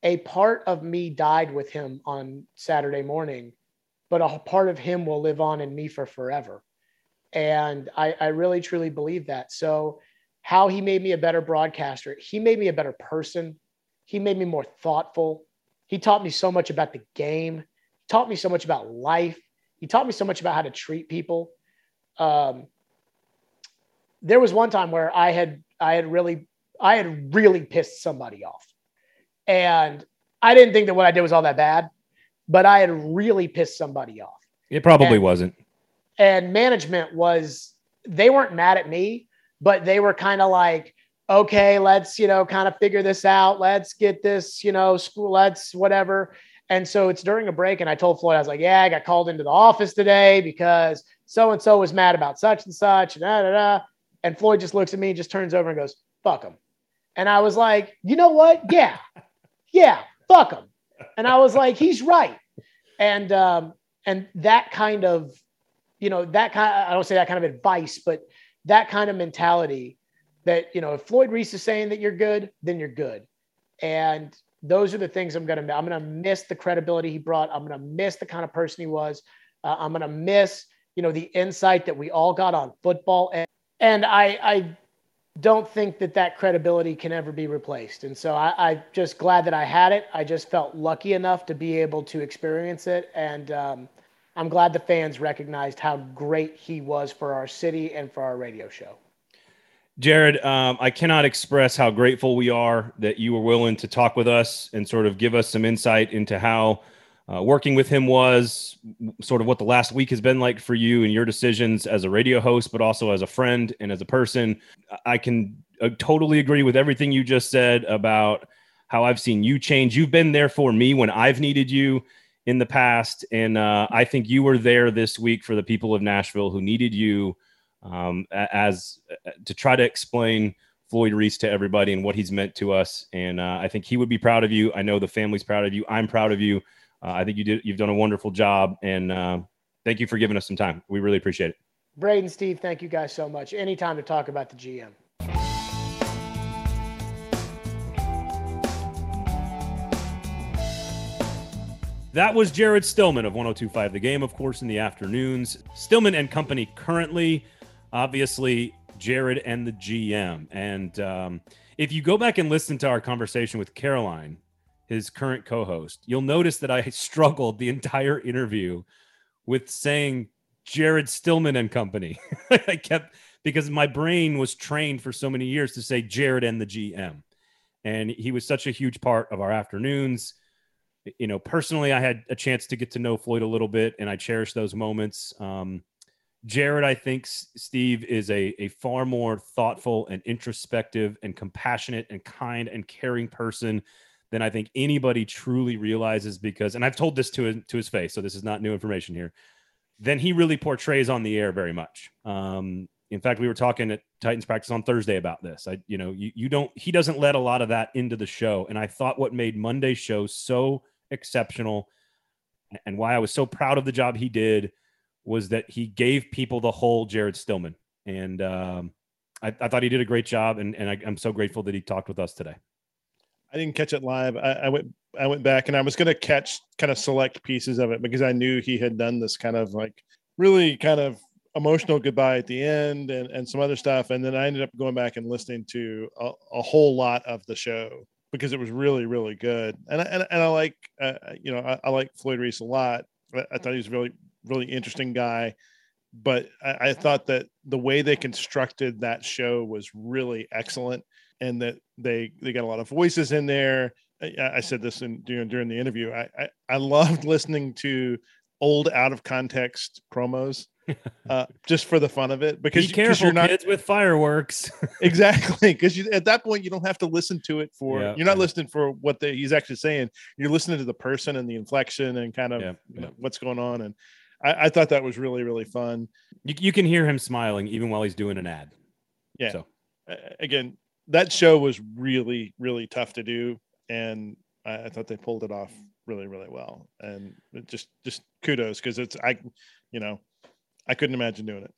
a part of me died with him on Saturday morning, but a part of him will live on in me for forever. And I, I really, truly believe that. So how he made me a better broadcaster, he made me a better person. He made me more thoughtful. He taught me so much about the game. He taught me so much about life. He taught me so much about how to treat people. Um, there was one time where I had, I had really, I had really pissed somebody off, and I didn't think that what I did was all that bad, but I had really pissed somebody off. It probably and, wasn't. And management was, they weren't mad at me, but they were kind of like, okay, let's, you know, kind of figure this out. Let's get this, you know, school, let's whatever. And so it's during a break, and I told Floyd, I was like, yeah, I got called into the office today because so-and-so was mad about such and such. Da, da, da. And Floyd just looks at me and just turns over and goes, fuck him. And I was like, you know what? Yeah. Yeah. Fuck him. And I was like, he's right. And, um, and that kind of, you know, that kind of, I don't say that kind of advice, but that kind of mentality that, you know, if Floyd Reese is saying that you're good, then you're good. And those are the things I'm going to, I'm going to miss the credibility he brought. I'm going to miss the kind of person he was. Uh, I'm going to miss, you know, the insight that we all got on football. And, and I, I don't think that that credibility can ever be replaced. And so I, I'm just glad that I had it. I just felt lucky enough to be able to experience it. And um, I'm glad the fans recognized how great he was for our city and for our radio show. Jared, um, I cannot express how grateful we are that you were willing to talk with us and sort of give us some insight into how uh, working with him was, sort of what the last week has been like for you and your decisions as a radio host, but also as a friend and as a person. I can uh, totally agree with everything you just said about how I've seen you change. You've been there for me when I've needed you in the past. And uh, I think you were there this week for the people of Nashville who needed you um, as uh, to try to explain Floyd Reese to everybody and what he's meant to us. And uh, I think he would be proud of you. I know the family's proud of you. I'm proud of you. Uh, I think you did, you've done a wonderful job, and uh, thank you for giving us some time. We really appreciate it. Braden, Steve, thank you guys so much. Anytime to talk about the G M. That was Jared Stillman of one oh two point five The Game, of course, in the afternoons. Stillman and company currently, obviously, Jared and the G M. And um, if you go back and listen to our conversation with Caroline, his current co-host, you'll notice that I struggled the entire interview with saying Jared Stillman and company. I kept, because my brain was trained for so many years to say Jared and the G M. And he was such a huge part of our afternoons. You know, personally, I had a chance to get to know Floyd a little bit, and I cherish those moments. Um, Jared, I think, Steve, is a, a far more thoughtful and introspective and compassionate and kind and caring person than I think anybody truly realizes, because, and I've told this to his, to his face, so this is not new information here, than he really portrays on the air very much. Um, in fact, we were talking at Titans practice on Thursday about this. I, you know, you, you don't, he doesn't let a lot of that into the show. And I thought what made Monday's show so exceptional and why I was so proud of the job he did was that he gave people the whole Jared Stillman. And um, I, I thought he did a great job. And, and I, I'm so grateful that he talked with us today. I didn't catch it live. I, I went, I went back, and I was going to catch kind of select pieces of it because I knew he had done this kind of like really kind of emotional goodbye at the end and, and some other stuff. And then I ended up going back and listening to a, a whole lot of the show because it was really, really good. And I, and, and I like, uh, you know, I, I like Floyd Reese a lot. I thought he was a really, really interesting guy, but I, I thought that the way they constructed that show was really excellent. And that they they got a lot of voices in there. I, I said this in, during, during the interview. I, I, I loved listening to old out of context promos uh, just for the fun of it. Because be careful, you're not, kids, with fireworks. Exactly. Because at that point, you don't have to listen to it for, yeah, you're not listening for what the, he's actually saying. You're listening to the person and the inflection and kind of yeah, yeah. You know, what's going on. And I, I thought that was really, really fun. You, you can hear him smiling even while he's doing an ad. Yeah. So. Uh, again, that show was really, really tough to do. And I, I thought they pulled it off really, really well. And just, just kudos. Cause it's, I, you know, I couldn't imagine doing it.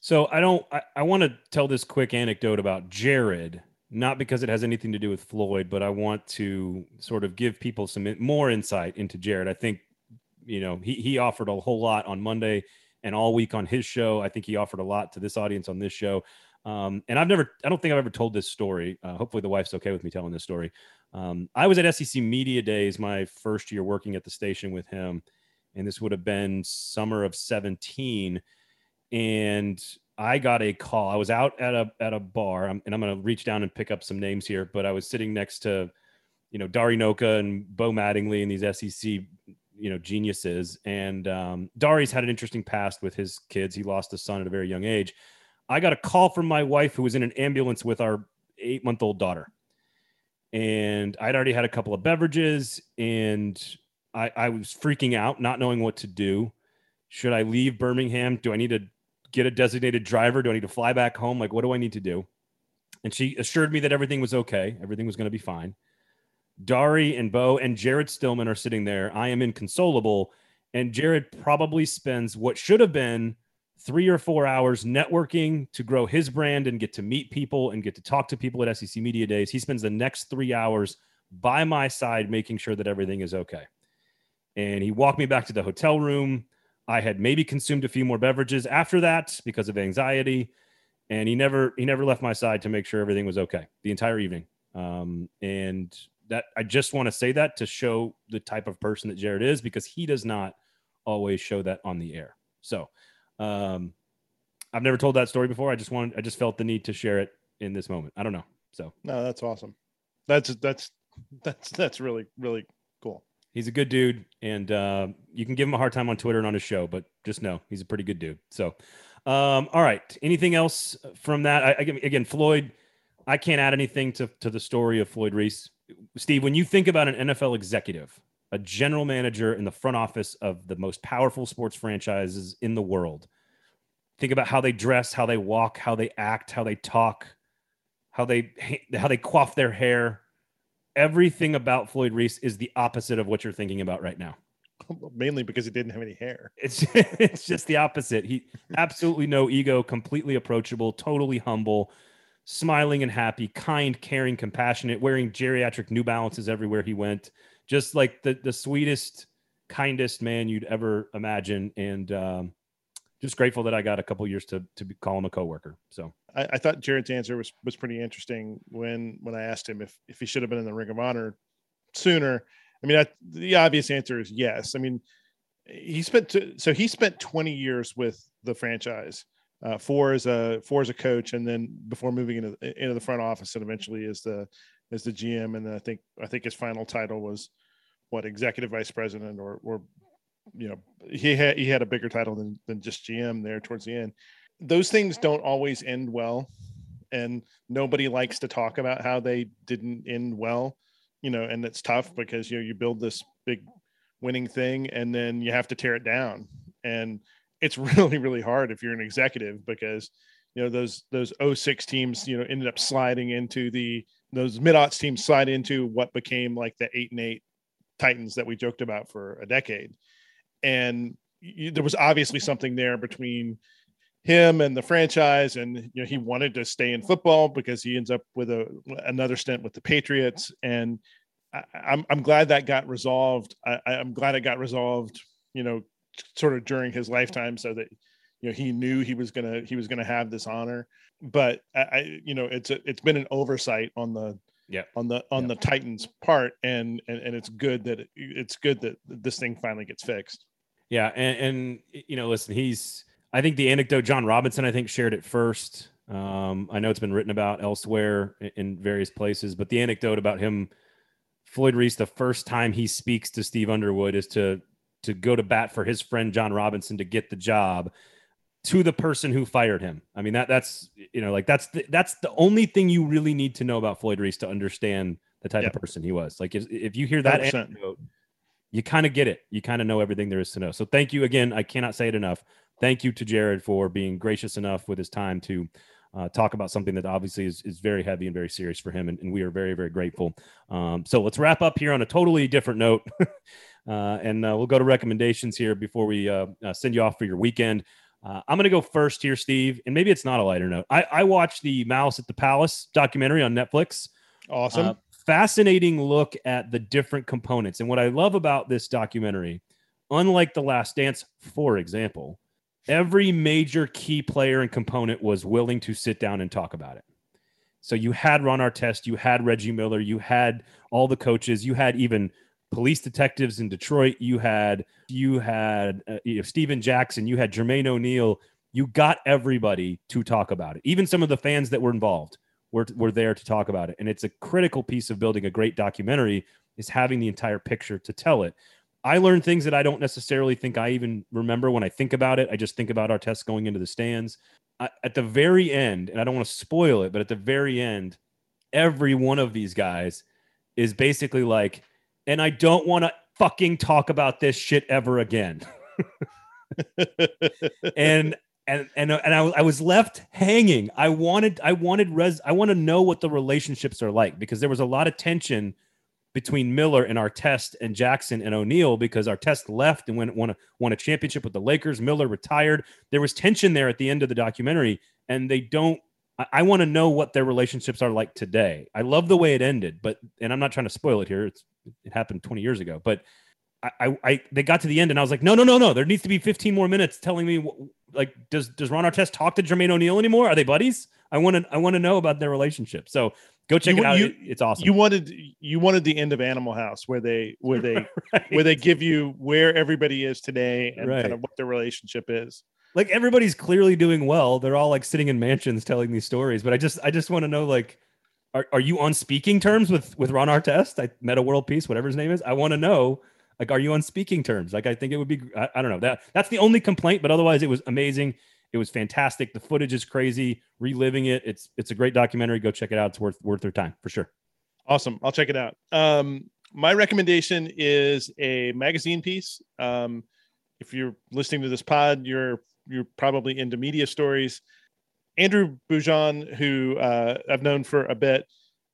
So I don't, I, I want to tell this quick anecdote about Jared, not because it has anything to do with Floyd, but I want to sort of give people some more insight into Jared. I think, you know, he, he offered a whole lot on Monday and all week on his show. I think he offered a lot to this audience on this show. Um, and I've never, I don't think I've ever told this story. Uh, hopefully the wife's okay with me telling this story. Um, I was at S E C Media Days, my first year working at the station with him. And this would have been summer of seventeen. And I got a call. I was out at a, at a bar, and I'm going to reach down and pick up some names here, but I was sitting next to, you know, Dari Noka and Bo Mattingly and these S E C, you know, geniuses. And um, Dari's had an interesting past with his kids. He lost a son at a very young age. I got a call from my wife, who was in an ambulance with our eight month old daughter. And I'd already had a couple of beverages, and I, I was freaking out, not knowing what to do. Should I leave Birmingham? Do I need to get a designated driver? Do I need to fly back home? Like, what do I need to do? And she assured me that everything was okay. Everything was going to be fine. Dari and Bo and Jared Stillman are sitting there. I am inconsolable. And Jared probably spends what should have been three or four hours networking to grow his brand and get to meet people and get to talk to people at S E C Media Days. He spends the next three hours by my side, making sure that everything is okay. And he walked me back to the hotel room. I had maybe consumed a few more beverages after that because of anxiety. And he never, he never left my side to make sure everything was okay the entire evening. Um, and that, I just want to say that to show the type of person that Jared is, because he does not always show that on the air. So, Um, I've never told that story before. I just wanted, I just felt the need to share it in this moment. I don't know. So no, that's awesome. That's, that's, that's, that's really, really cool. He's a good dude, and, um, uh, you can give him a hard time on Twitter and on his show, but just know he's a pretty good dude. So, um, all right. Anything else from that? I, I again, Floyd, I can't add anything to, to the story of Floyd Reese. Steve, when you think about an N F L executive, a general manager in the front office of the most powerful sports franchises in the world, think about how they dress, how they walk, how they act, how they talk, how they, how they coif their hair. Everything about Floyd Reese is the opposite of what you're thinking about right now. Mainly because he didn't have any hair. It's, it's just the opposite. He absolutely no ego, completely approachable, totally humble, smiling and happy, kind, caring, compassionate, wearing geriatric New Balances everywhere he went. Just like the, the sweetest, kindest man you'd ever imagine. And um, just grateful that I got a couple years to to call him a coworker. So I, I thought Jared's answer was was pretty interesting when when I asked him if, if he should have been in the Ring of Honor sooner. I mean, I, the obvious answer is yes. I mean, he spent t- so he spent twenty years with the franchise, uh, four as a four as a coach, and then before moving into into the front office, and eventually as the as the G M. And then I think, I think his final title was what, executive vice president, or, or, you know, he had, he had a bigger title than, than just G M there towards the end. Those things don't always end well, and nobody likes to talk about how they didn't end well, you know, and it's tough because, you know, you build this big winning thing and then you have to tear it down. And it's really, really hard if you're an executive, because, you know, those, those oh six teams, you know, ended up sliding into the, those mid-aughts teams slide into what became like the eight and eight Titans that we joked about for a decade. And you, there was obviously something there between him and the franchise. And, you know, he wanted to stay in football because he ends up with a, another stint with the Patriots. And I, I'm, I'm glad that got resolved. I, I'm glad it got resolved, you know, sort of during his lifetime, so that, you know, he knew he was going to, he was going to have this honor. But I, you know, it's, a, it's been an oversight on the, yeah, on the, on yeah. the Titans part. And, and, and it's good that it, it's good that this thing finally gets fixed. Yeah. And, and, you know, listen, he's, I think the anecdote, John Robinson, I think shared it first. Um, I know it's been written about elsewhere in various places, but the anecdote about him, Floyd Reese, the first time he speaks to Steve Underwood is to, to go to bat for his friend, John Robinson, to get the job, to the person who fired him. I mean, that that's, you know, like that's, the, that's the only thing you really need to know about Floyd Reese to understand the type yep. of person he was. Like if, if you hear that anecdote, you kind of get it. You kind of know everything there is to know. So thank you again. I cannot say it enough. Thank you to Jared for being gracious enough with his time to uh, talk about something that obviously is, is very heavy and very serious for him. And, and we are very, very grateful. Um, so let's wrap up here on a totally different note. uh, and uh, we'll go to recommendations here before we uh, uh, send you off for your weekend. Uh, I'm going to go first here, Steve, and maybe it's not a lighter note. I, I watched the Mouse at the Palace documentary on Netflix. Awesome. Uh, fascinating look at the different components. And what I love about this documentary, unlike The Last Dance, for example, every major key player and component was willing to sit down and talk about it. So you had Ron Artest, you had Reggie Miller, you had all the coaches, you had even police detectives in Detroit, you had you had uh, you know, Steven Jackson, you had Jermaine O'Neal. You got everybody to talk about it. Even some of the fans that were involved were were there to talk about it. And it's a critical piece of building a great documentary, is having the entire picture to tell it. I learned things that I don't necessarily think I even remember when I think about it. I just think about Artest going into the stands. I, at the very end, and I don't want to spoil it, but at the very end, every one of these guys is basically like, and I don't want to fucking talk about this shit ever again. and and and and I, I was left hanging. I wanted I wanted res I want to know what the relationships are like, because there was a lot of tension between Miller and Artest and Jackson and O'Neal, because Artest left and went won a, won a championship with the Lakers. Miller retired. There was tension there at the end of the documentary, and they don't. I want to know what their relationships are like today. I love the way it ended, but, and I'm not trying to spoil it here. It's, it happened twenty years ago, but I, I, I, they got to the end and I was like, no, no, no, no. There needs to be fifteen more minutes telling me what, like, does, does Ron Artest talk to Jermaine O'Neal anymore? Are they buddies? I want to, I want to know about their relationship. So go check you, it out. You, it, it's awesome. You wanted, you wanted the end of Animal House where they, where they, right. where they give you where everybody is today and right. kind of what their relationship is. Like, everybody's clearly doing well. They're all like sitting in mansions telling these stories. But I just, I just want to know, like, are, are you on speaking terms with, with Ron Artest? I met a world peace, whatever his name is. I want to know, like, are you on speaking terms? Like, I think it would be, I, I don't know that that's the only complaint, but otherwise it was amazing. It was fantastic. The footage is crazy. Reliving it. It's, it's a great documentary. Go check it out. It's worth, worth their time for sure. Awesome. I'll check it out. Um, my recommendation is a magazine piece. Um, if you're listening to this pod, you're, you're probably into media stories. Andrew Boujon, who uh, I've known for a bit,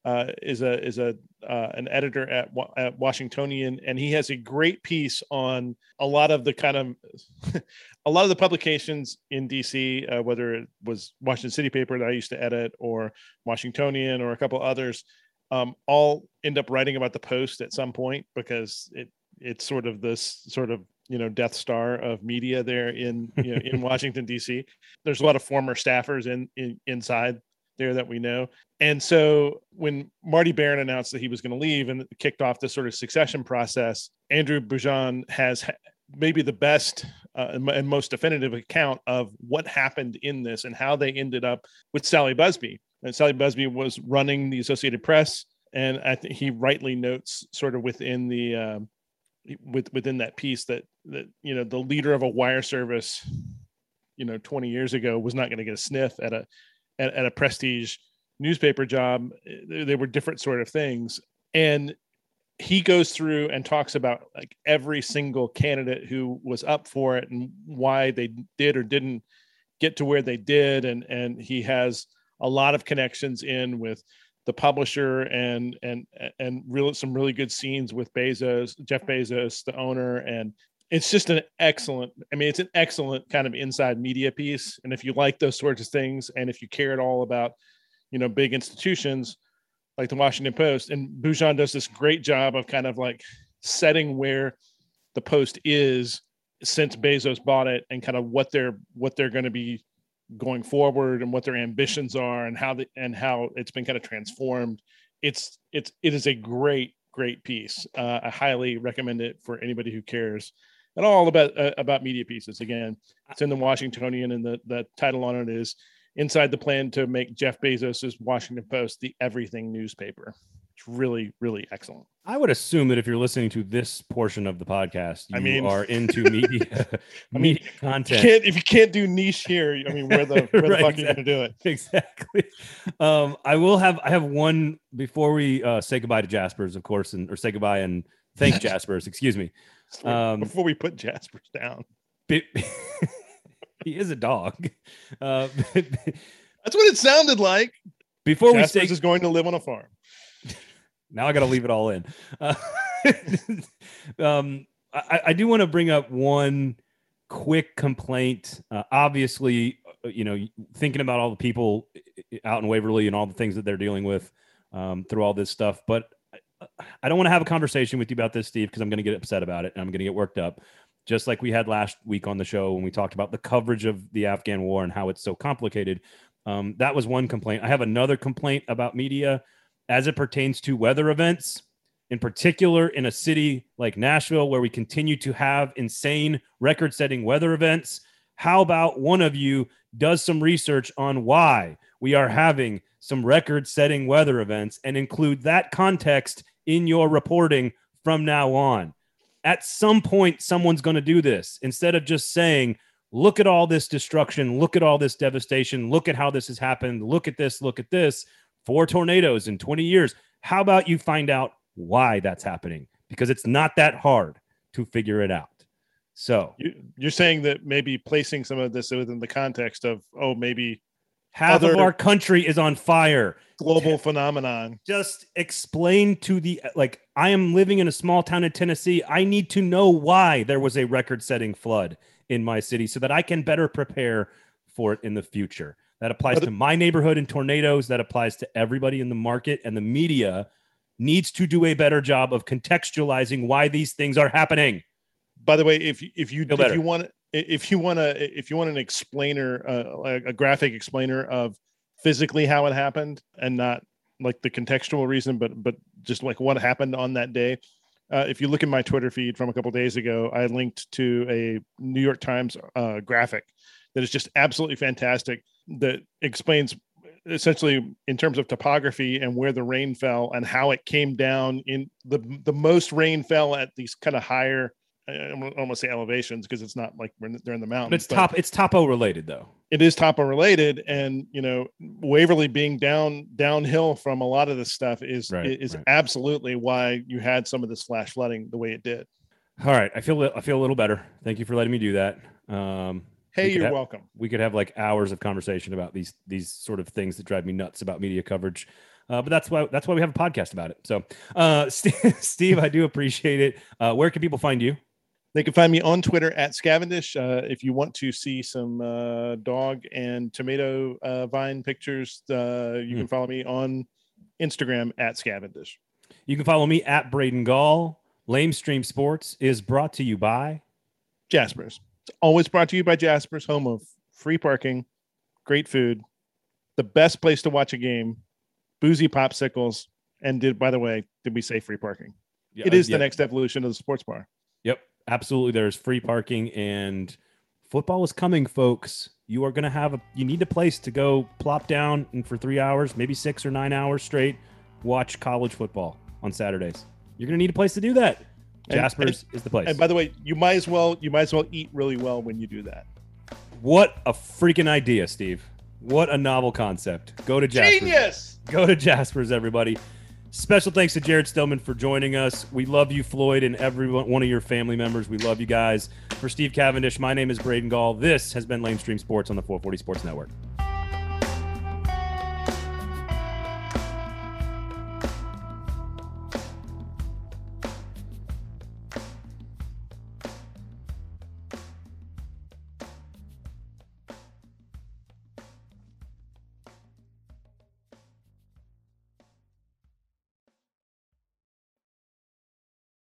uh, is a is a uh, an editor at, at Washingtonian, and he has a great piece on a lot of the kind of a lot of the publications in D C, uh, whether it was Washington City Paper that I used to edit, or Washingtonian, or a couple others. Um, all end up writing about the Post at some point, because it it's sort of this sort of, you know, Death Star of media there in, you know, in Washington, D C. There's a lot of former staffers in, in inside there that we know. And so when Marty Baron announced that he was going to leave and kicked off this sort of succession process, Andrew Boujon has maybe the best uh, and most definitive account of what happened in this and how they ended up with Sally Busby. And Sally Busby was running the Associated Press. And I think he rightly notes sort of within the, um, with within that piece that, that, you know, the leader of a wire service, you know, twenty years ago was not going to get a sniff at a, at, at a prestige newspaper job. They were different sort of things. And he goes through and talks about like every single candidate who was up for it and why they did or didn't get to where they did. And, and he has a lot of connections in with the publisher and and and real some really good scenes with Bezos, Jeff Bezos, the owner, and it's just an excellent. I mean, it's an excellent kind of inside media piece. And if you like those sorts of things, and if you care at all about, you know, big institutions like the Washington Post, and Boujon does this great job of kind of like setting where the Post is since Bezos bought it, and kind of what they're what they're going to be going forward and what their ambitions are and how the, and how it's been kind of transformed. It's, it's, it is a great, great piece. Uh, I highly recommend it for anybody who cares at all about, uh, about media pieces. Again, it's in the Washingtonian, and the, the title on it is Inside the Plan to Make Jeff Bezos's Washington Post the Everything Newspaper. It's really, really excellent. I would assume that if you're listening to this portion of the podcast, you I mean, are into media, I mean, media content. You can't, if you can't do niche here, I mean, where the, where right, the fuck exactly. are you going to do it? Exactly. Um, I will have, I have one before we uh, say goodbye to Jaspers, of course, and or say goodbye and thank Jaspers, excuse me. Um, before we put Jaspers down. He is a dog. Uh, That's what it sounded like. Before Jaspers we stay, is going to live on a farm. Now I got to leave it all in. Uh, um, I, I do want to bring up one quick complaint. Uh, obviously, you know, thinking about all the people out in Waverly and all the things that they're dealing with um, through all this stuff. But I, I don't want to have a conversation with you about this, Steve, because I'm going to get upset about it and I'm going to get worked up. Just like we had last week on the show when we talked about the coverage of the Afghan war and how it's so complicated. Um, that was one complaint. I have another complaint about media as it pertains to weather events, in particular in a city like Nashville, where we continue to have insane record-setting weather events. How about one of you does some research on why we are having some record-setting weather events and include that context in your reporting from now on? At some point, someone's going to do this instead of just saying, look at all this destruction. Look at all this devastation. Look at how this has happened. Look at this. Look at this. Four tornadoes in twenty years. How about you find out why that's happening? Because it's not that hard to figure it out. So you're saying that maybe placing some of this within the context of, oh, maybe half of our country is on fire. Global phenomenon. Just explain to the, like, I am living in a small town in Tennessee. I need to know why there was a record-setting flood in my city so that I can better prepare for it in the future. That applies to my neighborhood and tornadoes. That applies to everybody in the market, and the media needs to do a better job of contextualizing why these things are happening. By the way, if if you if you want if you want to if you want an explainer, uh, a graphic explainer of physically how it happened and not like the contextual reason, but but just like what happened on that day. Uh, if you look at my Twitter feed from a couple of days ago, I linked to a New York Times uh, graphic that is just absolutely fantastic that explains essentially in terms of topography and where the rain fell and how it came down in the, the most rain fell at these kind of higher, I almost say elevations because it's not like they're in the mountains. But it's, but top, it's topo related though. It is topo related. And, you know, Waverly being down downhill from a lot of this stuff is, right, is right. absolutely why you had some of this flash flooding the way it did. All right. I feel, I feel a little better. Thank you for letting me do that. Um, Hey, we you're have, welcome. We could have like hours of conversation about these, these sort of things that drive me nuts about media coverage. Uh, but that's why, that's why we have a podcast about it. So uh, Steve, Steve, I do appreciate it. Uh, where can people find you? They can find me on Twitter at Scavendish. Uh, if you want to see some uh, dog and tomato uh, vine pictures, uh, you mm. can follow me on Instagram at Scavendish. You can follow me at Braden Gall. Lame Stream Sports is brought to you by Jaspers. It's always brought to you by Jaspers, home of free parking, great food, the best place to watch a game, boozy popsicles, and did by the way, did we say free parking? Yeah, it is yeah. the next evolution of the sports bar. Yep, absolutely. There's free parking, and football is coming, folks. You are going to have a you need a place to go plop down and for three hours, maybe six or nine hours straight, watch college football on Saturdays. You're going to need a place to do that. Jaspers and, and, is the place. And by the way, you might as well you might as well eat really well when you do that. What a freaking idea, Steve. What a novel concept. Go to Jaspers. Genius! Go to Jaspers, everybody. Special thanks to Jared Stillman for joining us. We love you, Floyd, and everyone, one of your family members. We love you guys. For Steve Cavendish, my name is Braden Gall. This has been Lame Stream Sports on the four forty Sports Network.